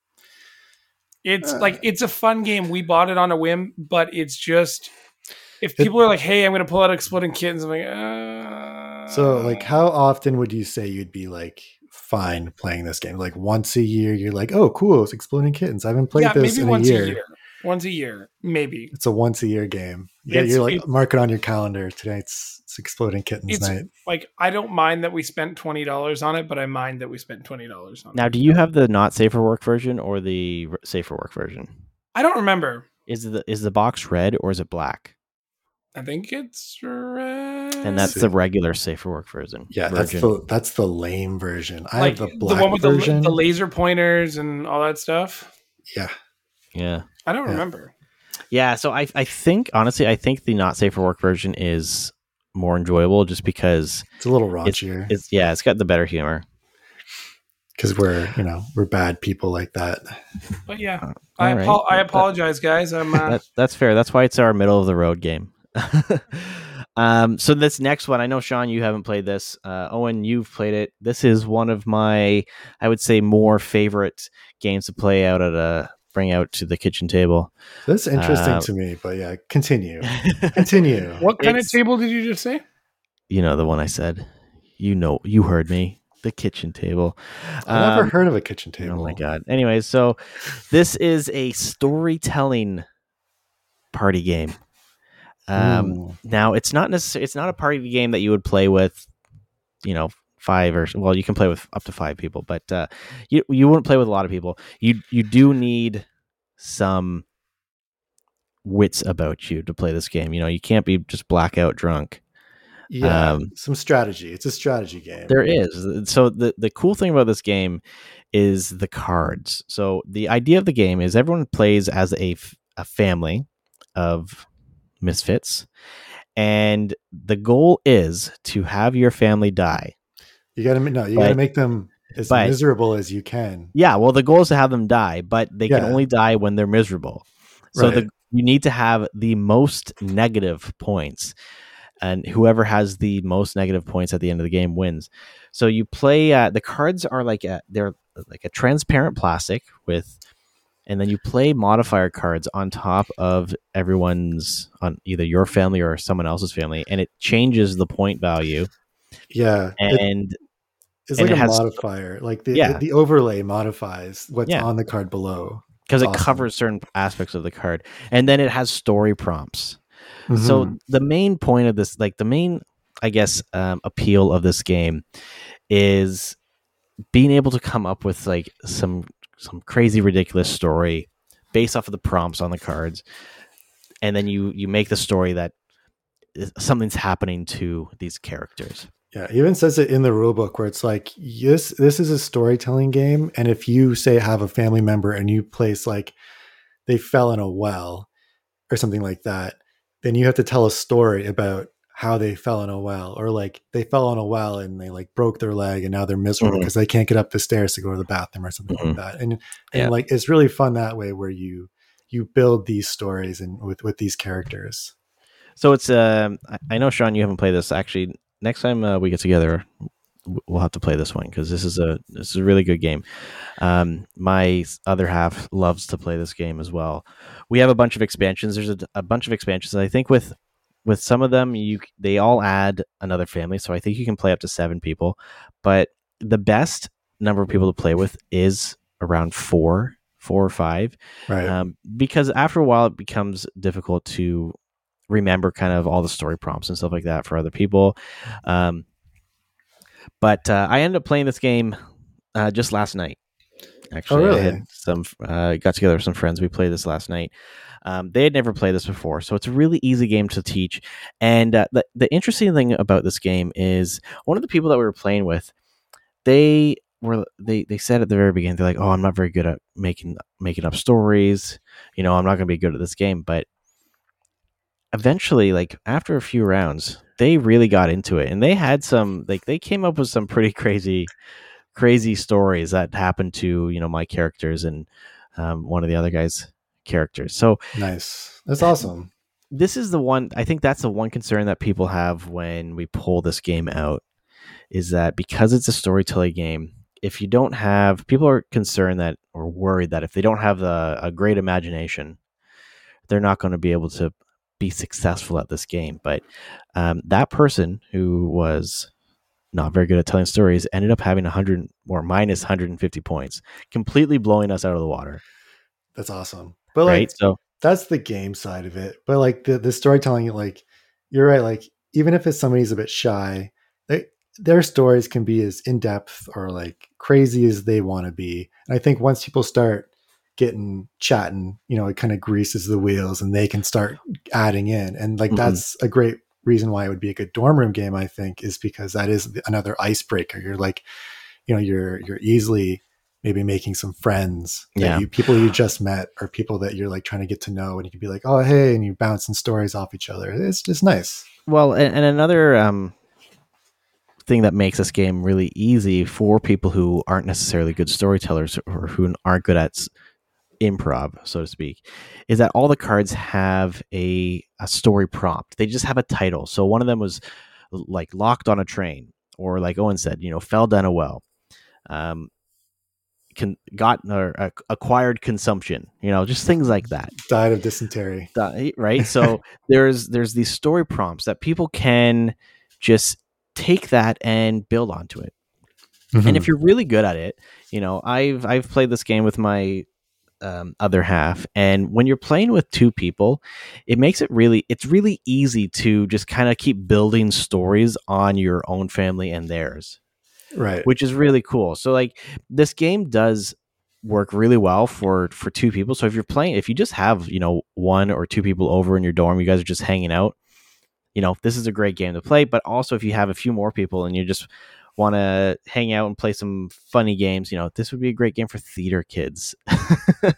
It's uh, like, it's a fun game. We bought it on a whim, but it's just, if people it, are like, hey, I'm going to pull out Exploding Kittens, I'm like, uh. So, like, how often would you say you'd be like, fine playing this game? Like once a year you're like, oh cool, it's Exploding Kittens, I haven't played yeah, this maybe in once a, year. a year once a year maybe it's a once a year game. Yeah, it's, you're like, mark it on your calendar, tonight's it's Exploding Kittens it's night. Like I don't mind that we spent twenty dollars on it, but I mind that we spent twenty dollars on it. Now do you have the not safe for work version or the safe for work version? I don't remember. Is the is the box red or is it black? I think it's red. And that's the regular safe for work version. Yeah, that's the, that's the lame version. I like have the black the one with version. The, the laser pointers and all that stuff. Yeah. Yeah. I don't yeah. remember. Yeah, so I I think, honestly, I think the not safe for work version is more enjoyable just because... It's a little raunchier. It's, it's, yeah, it's got the better humor. Because we're, you know, we're bad people like that. But yeah, uh, I, right. apo- I apologize, guys. I'm uh... that, That's fair. That's why it's our middle of the road game. um so this next one, I know Sean, you haven't played this. uh Owen, you've played it. This is one of my, I would say, more favorite games to play out at a bring out to the kitchen table. That's interesting uh, to me, but yeah, continue. Continue. What kind it's, of table did you just say? You know, the one I said. You know, you heard me. The kitchen table. I've um, never heard of a kitchen table. Oh my god. Anyways, so this is a storytelling party game. Um, Ooh. Now it's not necessarily, it's not a party game that you would play with, you know, five or, well, you can play with up to five people, but, uh, you, you wouldn't play with a lot of people. You, you do need some wits about you to play this game. You know, you can't be just blackout drunk. Yeah, um, some strategy. It's a strategy game. There is. So the, the cool thing about this game is the cards. So the idea of the game is everyone plays as a, a family of misfits, and the goal is to have your family die. You gotta no, you but, gotta make them as but, miserable as you can. Yeah, well, the goal is to have them die, but they yeah. can only die when they're miserable. So right. the, you need to have the most negative points. And whoever has the most negative points at the end of the game wins. So you play. Uh, the cards are like a, they're like a transparent plastic with, and then you play modifier cards on top of everyone's, on either your family or someone else's family, and it changes the point value. Yeah, and it, it's and like it a has, modifier. Like the yeah. the overlay modifies what's yeah. on the card below because it awesome. covers certain aspects of the card, and then it has story prompts. Mm-hmm. So the main point of this, like the main, I guess, um, appeal of this game is being able to come up with like some some crazy, ridiculous story based off of the prompts on the cards, and then you you make the story that something's happening to these characters. Yeah, it even says it in the rulebook where it's like, yes, this is a storytelling game, and if you say have a family member and you place like they fell in a well or something like that, then you have to tell a story about how they fell in a well, or like they fell on a well and they like broke their leg and now they're miserable because mm-hmm. they can't get up the stairs to go to the bathroom or something mm-hmm. like that. And, and yeah. like, it's really fun that way where you, you build these stories and with, with these characters. So it's, um, I know Sean, you haven't played this actually. Next time uh, we get together, we'll have to play this one. Cause this is a, this is a really good game. Um, my other half loves to play this game as well. We have a bunch of expansions. There's a, a bunch of expansions. I think with, with some of them, you, they all add another family. So I think you can play up to seven people, but the best number of people to play with is around four, four or five. Right. Um, because after a while it becomes difficult to remember kind of all the story prompts and stuff like that for other people. Um, But uh, I ended up playing this game uh, just last night. Actually, oh, really? I had some uh, got together with some friends. We played this last night. Um, they had never played this before, so it's a really easy game to teach. And uh, the the interesting thing about this game is one of the people that we were playing with, they were they they said at the very beginning, they're like, "Oh, I'm not very good at making making up stories. You know, I'm not going to be good at this game." But eventually, like after a few rounds, they really got into it, and they had some, like they came up with some pretty crazy, crazy stories that happened to, you know, my characters and um, one of the other guys' characters. So nice. That's awesome. This is the one, I think that's the one concern that people have when we pull this game out, is that because it's a storytelling game, if you don't have, people are concerned that, or worried that if they don't have a, a great imagination, they're not going to be able to be successful at this game. But um, that person who was not very good at telling stories ended up having one hundred or minus one hundred fifty points, completely blowing us out of the water. That's awesome. But like, right? So that's the game side of it. But like the, the storytelling, like you're right. Like even if it's somebody's a bit shy, they, their stories can be as in depth or like crazy as they want to be. And I think once people start getting chatting, you know, it kind of greases the wheels and they can start adding in. And like, mm-hmm. that's a great reason why it would be a good dorm room game, I think, is because that is another icebreaker. You're like, you know, you're, you're easily maybe making some friends, yeah. you, people you just met or people that you're like trying to get to know. And you can be like, oh, hey, and you bouncing stories off each other. It's just nice. Well, and, and another um, thing that makes this game really easy for people who aren't necessarily good storytellers or who aren't good at improv, so to speak, is that all the cards have a, a story prompt. They just have a title. So one of them was like locked on a train, or like Owen said, you know, fell down a well, um, can got or uh, acquired consumption, you know, just things like that. Died of dysentery. Died, right. So there's, there's these story prompts that people can just take that and build onto it. Mm-hmm. And if you're really good at it, you know, I've, I've played this game with my, Um, other half, and when you're playing with two people, it makes it really it's really easy to just kind of keep building stories on your own family and theirs, right? Which is really cool. So like this game does work really well for for two people. So if you're playing, if you just have, you know, one or two people over in your dorm, you guys are just hanging out, you know, this is a great game to play. But also if you have a few more people and you just want to hang out and play some funny games, you know, this would be a great game for theater kids.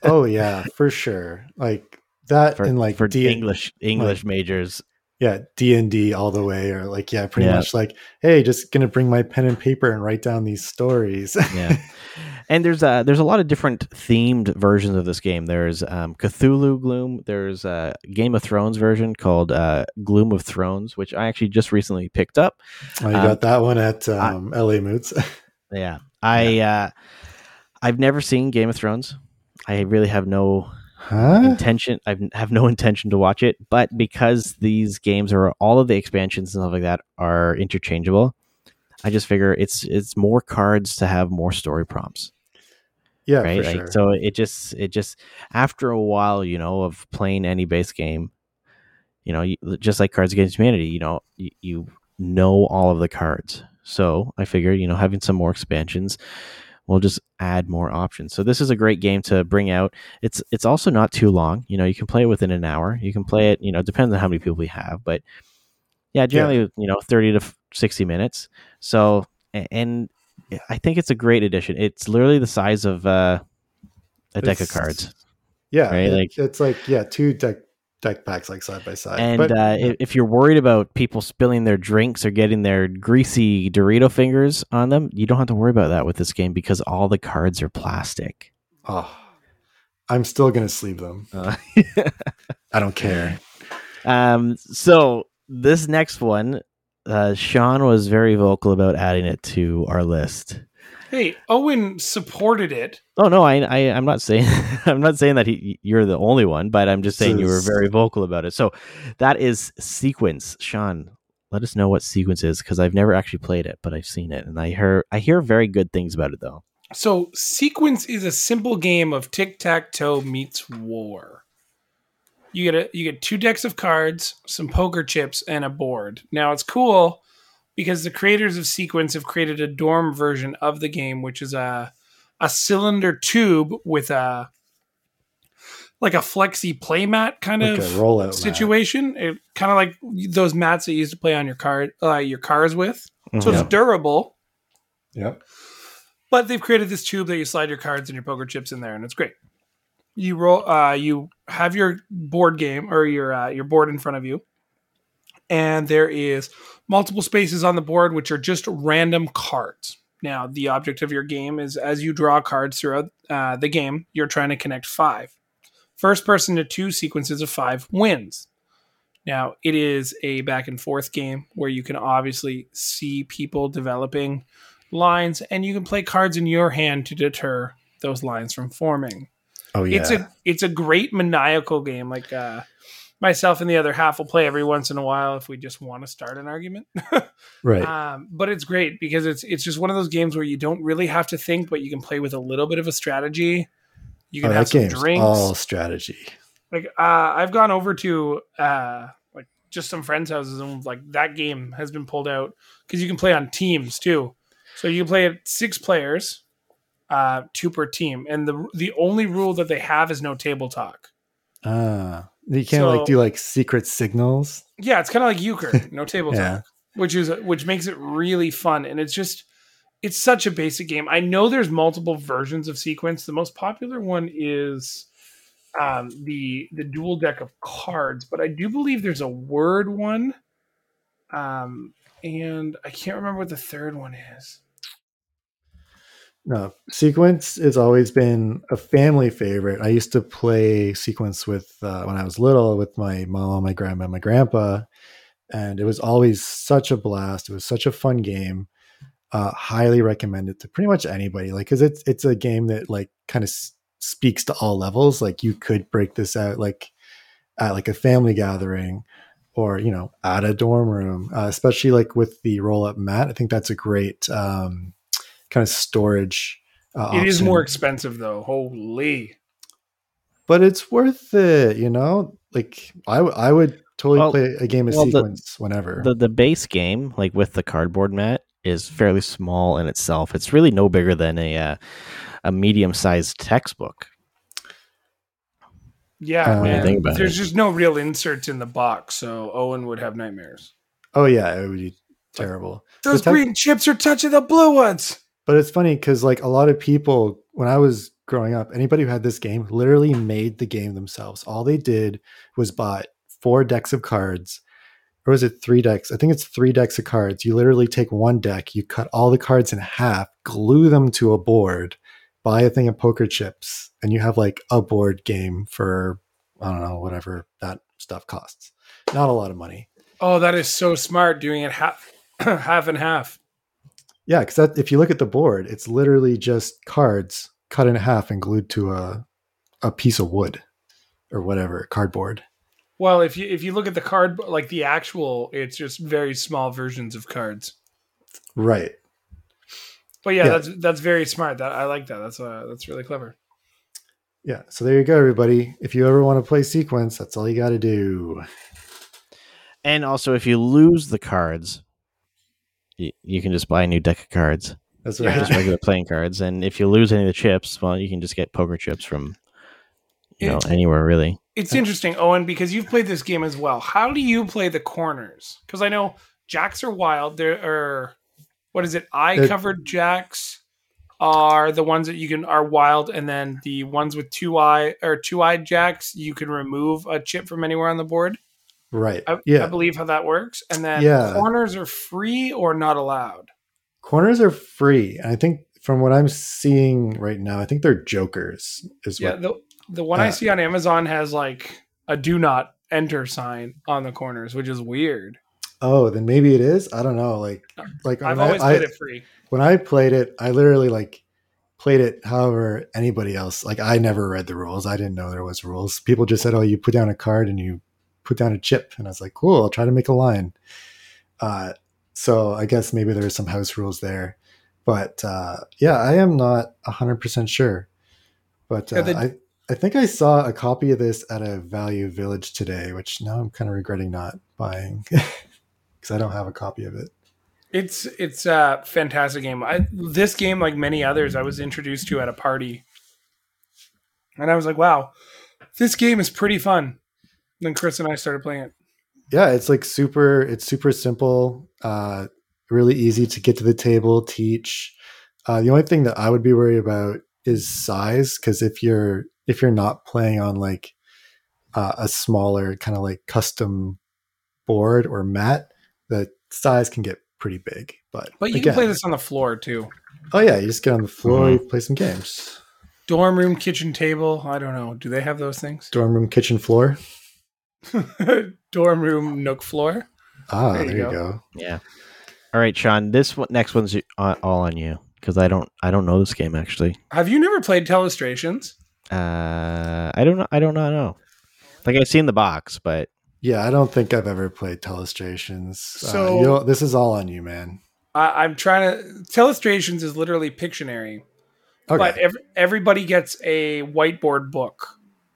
Oh yeah, for sure. Like that for, and like for D- English English like, majors. Yeah, D and D all the way, or like, yeah, pretty yeah. much like, hey, just gonna bring my pen and paper and write down these stories. Yeah. And there's a, there's a lot of different themed versions of this game. There's um, Cthulhu Gloom. There's a Game of Thrones version called uh, Gloom of Thrones, which I actually just recently picked up. Oh, you um, got that one at um, I, L A Moods. Yeah. I, yeah. Uh, I've never seen Game of Thrones. I really have no huh? intention. I have no intention to watch it. But because these games are, all of the expansions and stuff like that are interchangeable, I just figure it's it's more cards to have more story prompts. Yeah, right? for like, sure. So it just, it just, after a while, you know, of playing any base game, you know, you, just like Cards Against Humanity, you know, you, you know all of the cards. So I figure, you know, having some more expansions will just add more options. So this is a great game to bring out. It's, it's also not too long. You know, you can play it within an hour. You can play it, you know, it depends on how many people we have. But yeah, generally, yeah. you know, thirty to sixty minutes. So, and I think it's a great addition. It's literally the size of uh, a it's, deck of cards. Yeah, right? it, like, it's like yeah, two deck deck packs like side by side. And but, uh, yeah. if you're worried about people spilling their drinks or getting their greasy Dorito fingers on them, you don't have to worry about that with this game because all the cards are plastic. Oh, I'm still gonna sleeve them. Uh, I don't care. Um. So this next one. Uh, Sean was very vocal about adding it to our list. Hey, Owen supported it. Oh no, I, I I'm not saying I'm not saying that he, you're the only one, but I'm just saying you were very vocal about it. So that is Sequence. Sean, let us know what Sequence is, because I've never actually played it, but I've seen it, and I hear I hear very good things about it though. So Sequence is a simple game of tic tac toe meets war. You get a, you get two decks of cards, some poker chips, and a board. Now, it's cool because the creators of Sequence have created a dorm version of the game, which is a a cylinder tube with a like a flexi play mat kind like of rollout situation. It, kind of like those mats that you used to play on your card uh, your cars with. Mm-hmm. So it's durable. Yep. But they've created this tube that you slide your cards and your poker chips in there, and it's great. You roll. Uh, you have your board game or your uh, your board in front of you, and there is multiple spaces on the board which are just random cards. Now, the object of your game is as you draw cards throughout uh, the game, you're trying to connect five. First person to two sequences of five wins. Now, it is a back and forth game where you can obviously see people developing lines, and you can play cards in your hand to deter those lines from forming. Oh yeah, it's a it's a great maniacal game. Like uh, myself and the other half will play every once in a while if we just want to start an argument. Right. Um, but it's great because it's it's just one of those games where you don't really have to think, but you can play with a little bit of a strategy. You can oh, have some drinks. All strategy. Like uh, I've gone over to uh, like just some friends' houses, and like that game has been pulled out because you can play on teams too. So you can play it six players. Uh, two per team, and the the only rule that they have is no table talk. Ah, uh, you can't so, like do like secret signals. Yeah, it's kind of like euchre, no table yeah. talk, which is which makes it really fun. And it's just it's such a basic game. I know there's multiple versions of Sequence. The most popular one is um, the the dual deck of cards, but I do believe there's a word one, um, and I can't remember what the third one is. No, Sequence has always been a family favorite. I used to play Sequence with uh, when I was little with my mom, my grandma, my grandpa, and it was always such a blast. It was such a fun game. Uh, highly recommend it to pretty much anybody, like because it's it's a game that like kind of s- speaks to all levels. Like you could break this out like at like a family gathering, or you know at a dorm room, uh, especially like with the roll up mat. I think that's a great. Um, kind of storage uh, it option. Is more expensive though, holy, but it's worth it, you know, like i, w- I would totally well, play a game of well, Sequence the, whenever the, the base game like with the cardboard mat is fairly small in itself. It's really no bigger than a uh, a medium-sized textbook. Yeah, man. Think about there's it. Just no real inserts in the box, so Owen would have nightmares. Oh yeah, it would be terrible. Like, those te- green chips are touching the blue ones. But it's funny because like a lot of people, when I was growing up, anybody who had this game literally made the game themselves. All they did was bought four decks of cards. Or was it three decks? I think it's three decks of cards. You literally take one deck, you cut all the cards in half, glue them to a board, buy a thing of poker chips, and you have like a board game for, I don't know, whatever that stuff costs. Not a lot of money. Oh, that is so smart, doing it half half and half. Yeah, because if you look at the board, it's literally just cards cut in half and glued to a a piece of wood or whatever, cardboard. Well, if you if you look at the card, like the actual, it's just very small versions of cards, right? But yeah, yeah. that's that's very smart. That I like that. That's uh, that's really clever. Yeah. So there you go, everybody. If you ever want to play Sequence, that's all you got to do. And also, if you lose the cards, you, you can just buy a new deck of cards. That's right. Just regular playing cards. And if you lose any of the chips, well, you can just get poker chips from you know anywhere really. It's interesting, Owen, because you've played this game as well. How do you play the corners? Because I know jacks are wild. There are, what is it? Eye covered jacks are the ones that you can are wild, and then the ones with two eye or two eyed jacks you can remove a chip from anywhere on the board. Right. I, yeah. I believe how that works. And then yeah. corners are free or not allowed. Corners are free, and I think from what I'm seeing right now, I think they're jokers. Is yeah. What- the, The one uh, I see on Amazon has like a do not enter sign on the corners, which is weird. Oh, then maybe it is. I don't know. Like, like I've always I, played I, it free. When I played it, I literally like played it however anybody else. Like I never read the rules. I didn't know there was rules. People just said, oh, you put down a card and you put down a chip. And I was like, cool, I'll try to make a line. Uh, so I guess maybe there are some house rules there. But uh, yeah, I am not one hundred percent sure. But uh, the- I... I think I saw a copy of this at a Value Village today, which now I'm kind of regretting not buying because I don't have a copy of it. It's it's a fantastic game. I, this game, like many others, I was introduced to at a party. And I was like, wow, this game is pretty fun. And then Chris and I started playing it. Yeah, it's like super, it's super simple, uh, really easy to get to the table, teach. Uh, the only thing that I would be worried about is size, because if you're if you're not playing on like uh, a smaller kind of like custom board or mat, the size can get pretty big. But but you again, can play this on the floor too. Oh yeah, you just get on the floor, mm-hmm. you play some games. Dorm room, kitchen table. I don't know. Do they have those things? Dorm room, kitchen floor. Dorm room, nook floor. Ah, there, there you go. go. Yeah. All right, Sean. This one, next one's all on you because I don't I don't know this game actually. Have you never played Telestrations? Uh, I don't know. I don't know. Like I've seen the box, but yeah, I don't think I've ever played Telestrations. So uh, you know, this is all on you, man. I, I'm trying to. Telestrations is literally Pictionary, okay. But ev- everybody gets a whiteboard book,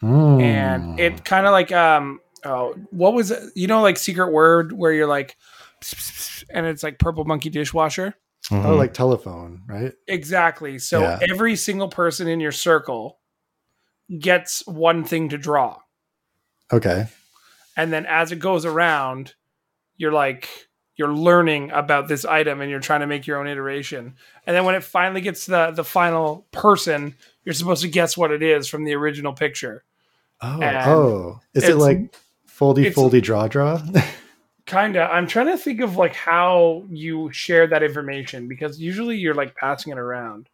mm. and it kind of like um, oh, what was it? You know, like Secret Word, where you're like, pss, pss, pss, and it's like Purple Monkey Dishwasher. Mm-hmm. Oh, like telephone, right? Exactly. So yeah. Every single person in your circle gets one thing to draw. Okay. And then as it goes around, you're like, you're learning about this item and you're trying to make your own iteration. And then when it finally gets to the, the final person, you're supposed to guess what it is from the original picture. Oh, oh. Is it like foldy, foldy, draw, draw? Kind of. I'm trying to think of like how you share that information because usually you're like passing it around.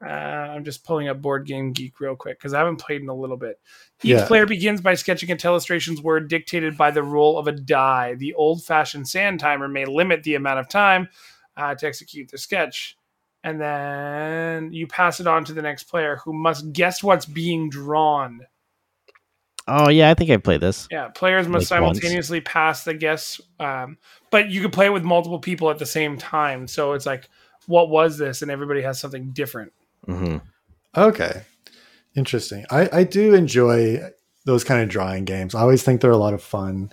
Uh, I'm just pulling up Board Game Geek real quick because I haven't played in a little bit. Each yeah. player begins by sketching a telestrations word dictated by the roll of a die. The old-fashioned sand timer may limit the amount of time uh, to execute the sketch. And then you pass it on to the next player who must guess what's being drawn. Oh, yeah, I think I've played this. Yeah, players like must simultaneously once. pass the guess. Um, but you can play it with multiple people at the same time. So it's like, what was this? And everybody has something different. Mm-hmm. Okay, interesting. I, I do enjoy those kind of drawing games. I always think they're a lot of fun.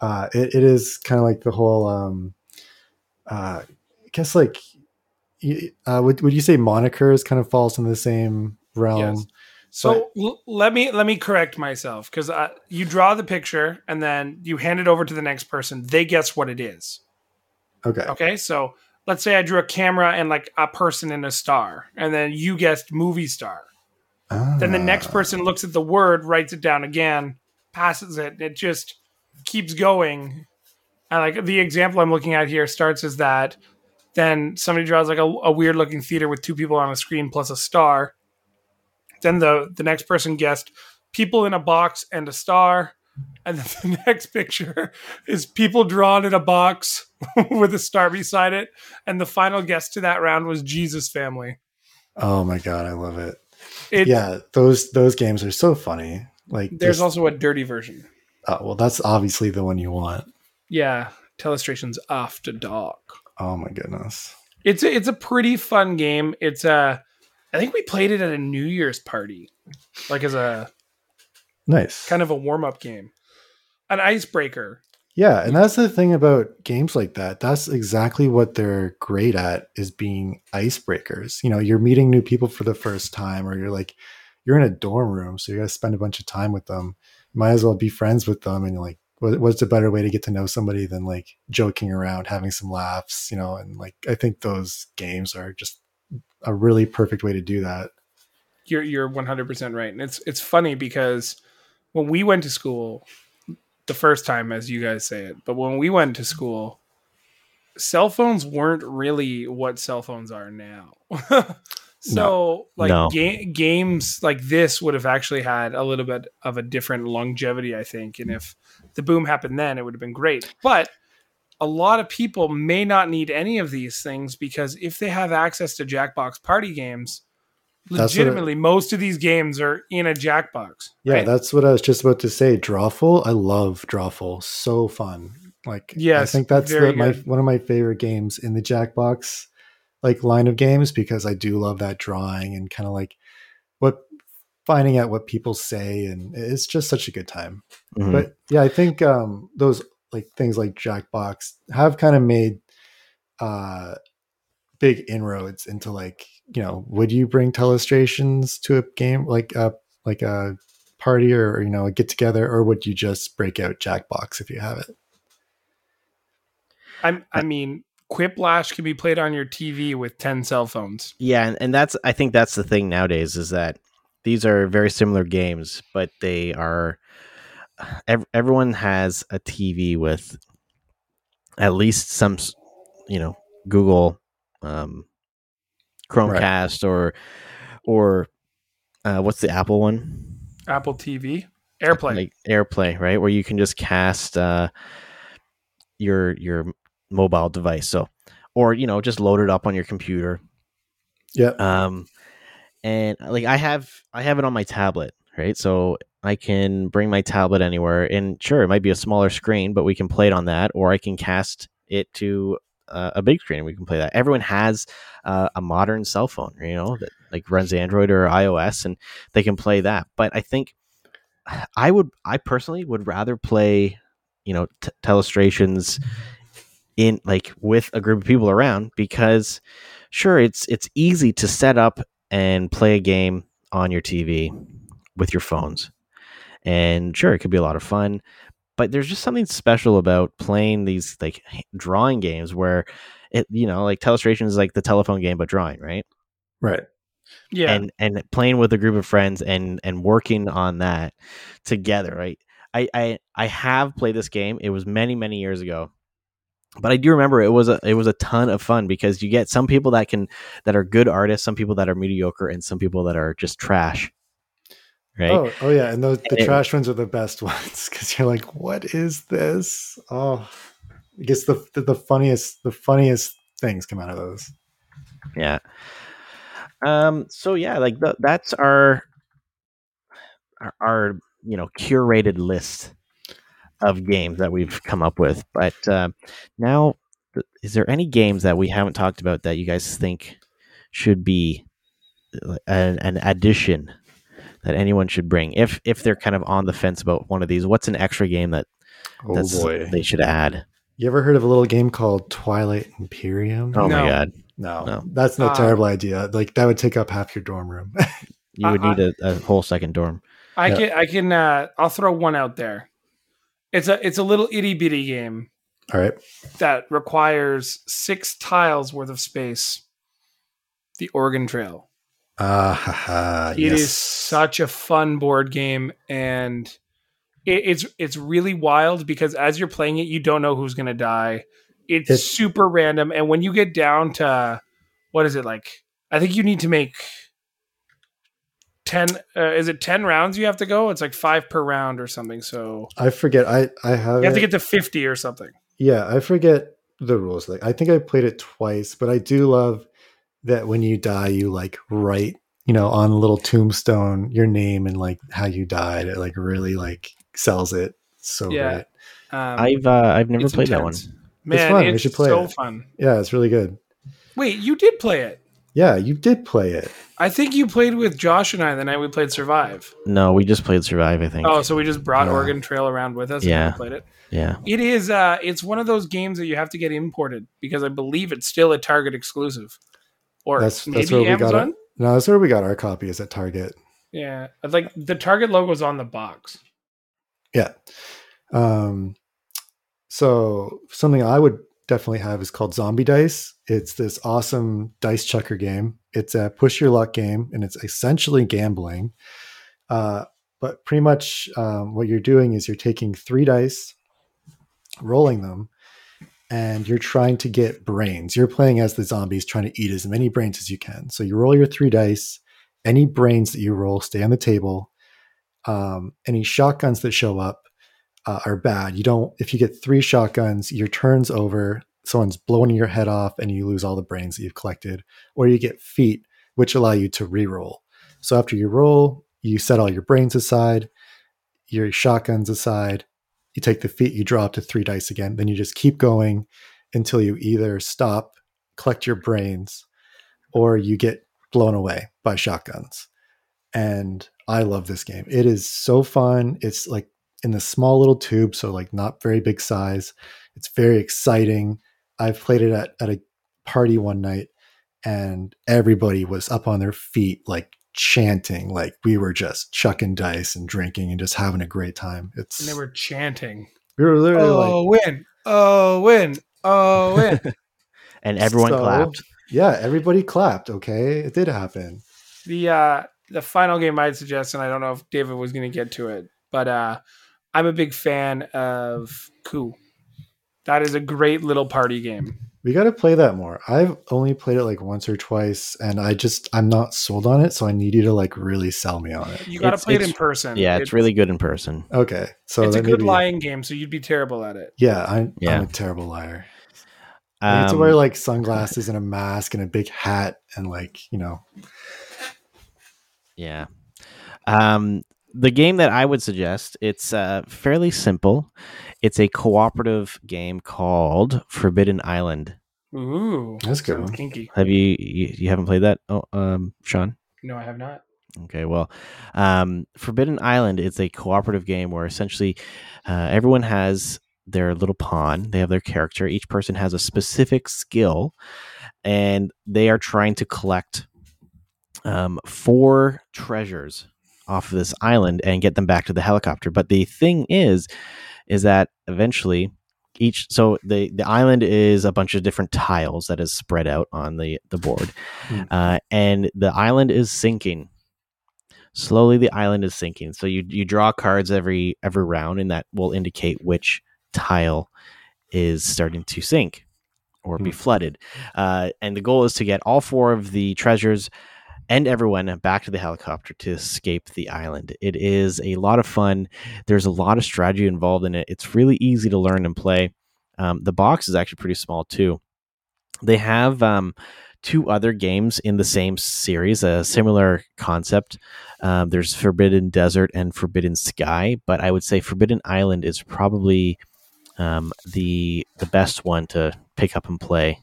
Uh, it, it is kind of like the whole, um, uh, I guess like uh, would would you say Monikers kind of falls in the same realm? Yes. So but, l- let me let me correct myself, because uh, you draw the picture and then you hand it over to the next person. They guess what it is. Okay. Okay. So let's say I drew a camera and like a person and a star, and then you guessed movie star. Ah. Then the next person looks at the word, writes it down again, passes it. It just keeps going. And like the example I'm looking at here starts as that. Then somebody draws like a, a weird looking theater with two people on a screen plus a star. Then the, the next person guessed people in a box and a star. And then the next picture is people drawn in a box with a star beside it. And the final guess to that round was Jesus Family. Oh my God, I love it. It, yeah, those those games are so funny. Like, there's also a dirty version. Oh well, that's obviously the one you want. Yeah, Telestrations After Dark. Oh my goodness, it's a, it's a pretty fun game. It's a, I think we played it at a New Year's party, like as a nice kind of a warm up game, an icebreaker. Yeah, and that's the thing about games like that. That's exactly what they're great at, is being icebreakers. You know, you're meeting new people for the first time, or you're like, you're in a dorm room, so you're going to spend a bunch of time with them. Might as well be friends with them. And you're like, what, what's a better way to get to know somebody than like joking around, having some laughs, you know? And like, I think those games are just a really perfect way to do that. You're you're one hundred percent right. And it's it's funny because when we went to school, the first time, as you guys say it, but when we went to school, cell phones weren't really what cell phones are now. so no. like no. Ga- games like this would have actually had a little bit of a different longevity, I think. And if the boom happened then, it would have been great. But a lot of people may not need any of these things, because if they have access to Jackbox party games, legitimately, I, most of these games are in a Jackbox. Yeah, right? That's what I was just about to say. Drawful, I love Drawful. So fun. Like, yes, I think that's the, my, one of my favorite games in the Jackbox like line of games, because I do love that drawing and kind of like what finding out what people say, and it's just such a good time. Mm-hmm. But yeah, I think um, those like things like Jackbox have kind of made uh, big inroads into like, you know, would you bring Telestrations to a game, like a, like a party or, you know, a get together, or would you just break out Jackbox if you have it? I'm, I mean, Quiplash can be played on your T V with ten cell phones. Yeah. And, and that's, I think that's the thing nowadays, is that these are very similar games, but they are, ev- everyone has a T V with at least some, you know, Google, um, Chromecast, right. or or uh, what's the Apple one? Apple T V, AirPlay, like AirPlay, right? Where you can just cast uh, your your mobile device, so or you know just load it up on your computer. Yeah. Um, and like I have I have it on my tablet, right? So I can bring my tablet anywhere, and sure, it might be a smaller screen, but we can play it on that, or I can cast it to Uh, a big screen and we can play that. Everyone has uh, a modern cell phone, you know, that like runs Android or iOS, and they can play that. But I think I would, I personally would rather play, you know, t- Telestrations in like with a group of people around, because sure, it's, it's easy to set up and play a game on your T V with your phones. And sure, it could be a lot of fun. But there's just something special about playing these like drawing games where it, you know, like Telestrations is like the telephone game, but drawing, right? Right. Yeah. And, and playing with a group of friends and, and working on that together. Right. I, I, I have played this game. It was many, many years ago, but I do remember it was a, it was a ton of fun, because you get some people that can, that are good artists, some people that are mediocre, and some people that are just trash. Right? Oh, oh yeah. And those, the and trash it, ones are the best ones, because you're like, what is this? Oh, I guess the, the, the funniest, the funniest things come out of those. Yeah. Um, so yeah, like the, that's our, our, our, you know, curated list of games that we've come up with. But uh, now, is there any games that we haven't talked about that you guys think should be an, an addition that anyone should bring, if if they're kind of on the fence about one of these? What's an extra game that oh that's, boy. they should add? You ever heard of a little game called Twilight Imperium? Oh no. My God. No, no. That's no uh, terrible idea. Like that would take up half your dorm room. You would uh, need a, a whole second dorm. I yeah. can, I can, uh, I'll throw one out there. It's a, it's a little itty bitty game. All right. That requires six tiles worth of space. The Oregon Trail. Uh, ha, ha, it yes. is such a fun board game, and it, it's it's really wild because as you're playing it, you don't know who's going to die. It's, it's super random, and when you get down to what is it like? I think you need to make ten. Uh, is it ten rounds? You have to go. It's like five per round or something. So I forget. I I have. You have it. to get to fifty or something. Yeah, I forget the rules. Like I think I played it twice, but I do love that when you die, you like write, you know, on a little tombstone, your name and like how you died. It like really like sells it. So yeah, um, I've uh, I've never played intense. that one. Man, it's fun. It's we should play so it. fun. Yeah, it's really good. Wait, you did play it? Yeah, you did play it. I think you played with Josh and I the night we played Survive. No, we just played Survive, I think. Oh, so we just brought yeah. Oregon Trail around with us yeah. and we played it? Yeah. It is, uh, it's one of those games that you have to get imported because I believe it's still a Target exclusive. Or that's, maybe that's where Amazon? We got our, no, that's where we got our copy is at Target. Yeah. Like the Target logo's on the box. Yeah. Um, so something I would definitely have is called Zombie Dice. It's this awesome dice chucker game. It's a push your luck game and it's essentially gambling. Uh, but pretty much um, what you're doing is you're taking three dice, rolling them, and you're trying to get brains. You're playing as the zombies, trying to eat as many brains as you can. So you roll your three dice. Any brains that you roll stay on the table. Um, any shotguns that show up uh, are bad. You don't. If you get three shotguns, your turn's over. Someone's blowing your head off, and you lose all the brains that you've collected. Or you get feet, which allow you to reroll. So after you roll, you set all your brains aside, your shotguns aside. You take the feet, you drop to three dice again. Then you just keep going until you either stop, collect your brains, or you get blown away by shotguns. And I love this game. It is so fun. It's like in the small little tube, so like not very big size. It's very exciting. I've played it at, at a party one night and everybody was up on their feet, like chanting, like we were just chucking dice and drinking and just having a great time. It's and they were chanting. We were literally oh, like, win, oh win, oh win, and everyone so, clapped. Yeah, everybody clapped. Okay, it did happen. The uh, the final game I'd suggest, and I don't know if David was going to get to it, but uh, I'm a big fan of Coup. That is a great little party game. We got to play that more. I've only played it like once or twice and I just, I'm not sold on it. So I need you to like really sell me on it. You got to play it in person. Yeah. It's, it's really good in person. Okay. So it's a good lying game. So you'd be terrible at it. Yeah. I'm, yeah. I'm a terrible liar. Um, I need to wear like sunglasses and a mask and a big hat and like, you know. Yeah. Um, the game that I would suggest, it's uh fairly simple. It's a cooperative game called Forbidden Island. Ooh, that's good. Sounds kinky. Have you, you you haven't played that, oh, um, Sean? No, I have not. Okay, well, um, Forbidden Island is a cooperative game where essentially uh, everyone has their little pawn. They have their character. Each person has a specific skill, and they are trying to collect um, four treasures off of this island and get them back to the helicopter. But the thing is, is that eventually each, so the, the island is a bunch of different tiles that is spread out on the, the board. Mm. Uh, and the island is sinking. Slowly the island is sinking. So you, you draw cards every, every round and that will indicate which tile is starting to sink or mm. be flooded. Uh, and the goal is to get all four of the treasures and everyone back to the helicopter to escape the island. It is a lot of fun. There's a lot of strategy involved in it. It's really easy to learn and play. Um, the box is actually pretty small too. They have um, two other games in the same series, a similar concept. Um, there's Forbidden Desert and Forbidden Sky, but I would say Forbidden Island is probably um, the the best one to pick up and play.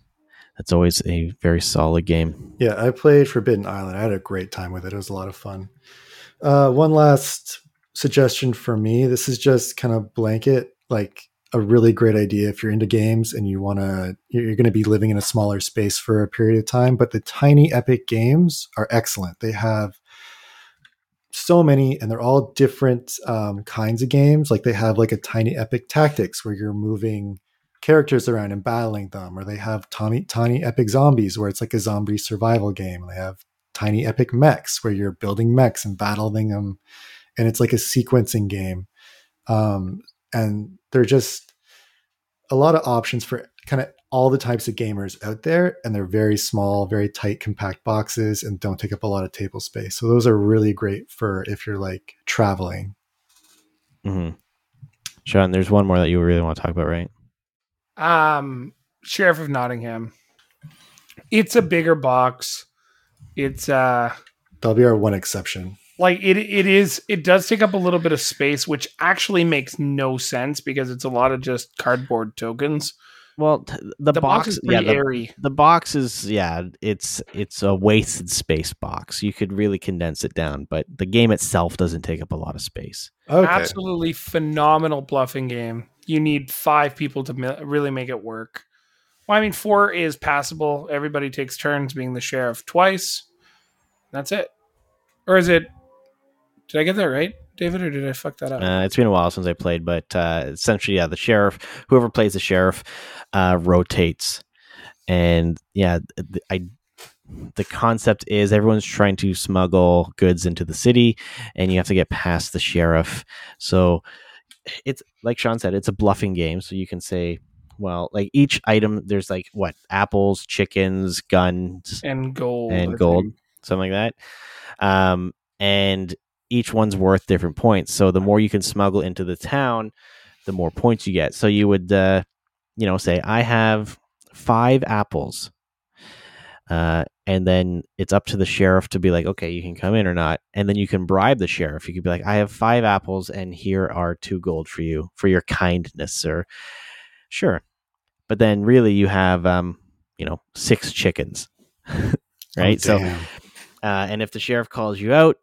That's always a very solid game. Yeah, I played Forbidden Island. I had a great time with it. It was a lot of fun. Uh, one last suggestion for me. This is just kind of blanket. Like a really great idea if you're into games and you want to, you're going to be living in a smaller space for a period of time. But the Tiny Epic games are excellent. They have so many, and they're all different um, kinds of games. Like they have like a Tiny Epic Tactics where you're moving characters around and battling them, or they have Tiny, Tiny Epic Zombies where it's like a zombie survival game. They have Tiny Epic Mechs where you're building mechs and battling them, and it's like a sequencing game. Um, and they're just a lot of options for kind of all the types of gamers out there. And they're very small, very tight, compact boxes and don't take up a lot of table space. So those are really great for if you're like traveling. Mm-hmm. Sean, there's one more that you really want to talk about, right? Um, Sheriff of Nottingham. It's a bigger box. It's uh, that'll be our one exception. Like it, it is, it does take up a little bit of space, which actually makes no sense because it's a lot of just cardboard tokens. Well, t- the, the box, box is pretty yeah, the, airy. The box is, yeah, it's it's a wasted space box. You could really condense it down, but the game itself doesn't take up a lot of space. Okay. Absolutely phenomenal bluffing game. You need five people to mi- really make it work. Well, I mean, four is passable. Everybody takes turns being the sheriff twice. That's it. Or is it? Did I get that right, David, or did I fuck that up? Uh, it's been a while since I played, but uh, essentially, yeah, the sheriff, whoever plays the sheriff, uh, rotates, and yeah, the, I. The concept is everyone's trying to smuggle goods into the city, and you have to get past the sheriff. So it's like Sean said, it's a bluffing game. So you can say, well, like each item, there's like what apples, chickens, guns, and gold, and gold, something like that, um, and each one's worth different points. So the more you can smuggle into the town, the more points you get. So you would, uh, you know, say, I have five apples. Uh, and then it's up to the sheriff to be like, okay, you can come in or not. And then you can bribe the sheriff. You could be like, I have five apples and here are two gold for you, for your kindness, sir. Sure. But then really you have, um, you know, six chickens, right? Oh, so, uh, and if the sheriff calls you out,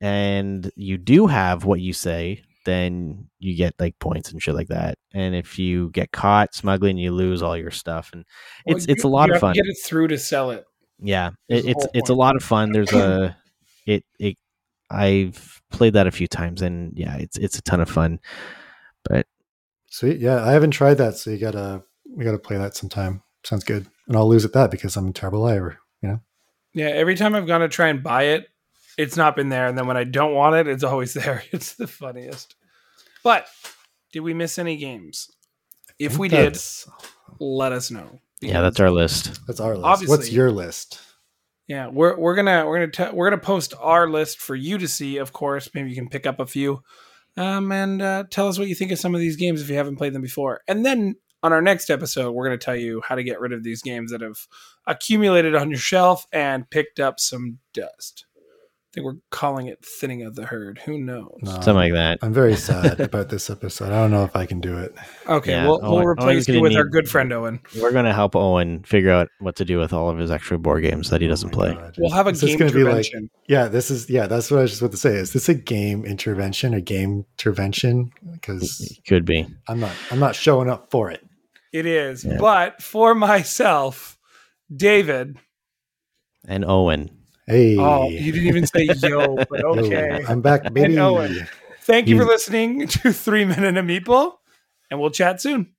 and you do have what you say, then you get like points and shit like that. And if you get caught smuggling, you lose all your stuff. And well, it's you, it's a lot you of fun. Have to get it through to sell it. Yeah, it, it's it's a lot of fun. There's a it it I've played that a few times, and yeah, it's it's a ton of fun. But sweet, yeah, I haven't tried that, so you gotta we gotta play that sometime. Sounds good. And I'll lose at that because I'm a terrible liar. You know. Yeah, every time I've gone to try and buy it, it's not been there. And then when I don't want it, it's always there. It's the funniest. But did we miss any games? If we did, let us know. Yeah, that's our list. That's our list. Obviously, what's your list? Yeah, we're we're gonna we're gonna t- we're gonna post our list for you to see. Of course, maybe you can pick up a few, um, and uh, tell us what you think of some of these games if you haven't played them before. And then on our next episode, we're gonna tell you how to get rid of these games that have accumulated on your shelf and picked up some dust. I think we're calling it thinning of the herd. Who knows? No, something like that. I'm very sad about this episode. I don't know if I can do it. Okay, yeah, we'll, Owen, we'll replace you with need, our good friend Owen. We're going to help Owen figure out what to do with all of his extra board games that he doesn't oh play. God. We'll have a is game intervention. Like, yeah, this is yeah. That's what I was just about to say. Is this a game intervention? A game intervention? Because could be. I'm not. I'm not showing up for it. It is, yeah. But for myself, David, and Owen. Hey. Oh, you didn't even say yo, but okay. Yo, I'm back, baby. Owen, thank you for listening to Three Men and a Meeple, and we'll chat soon.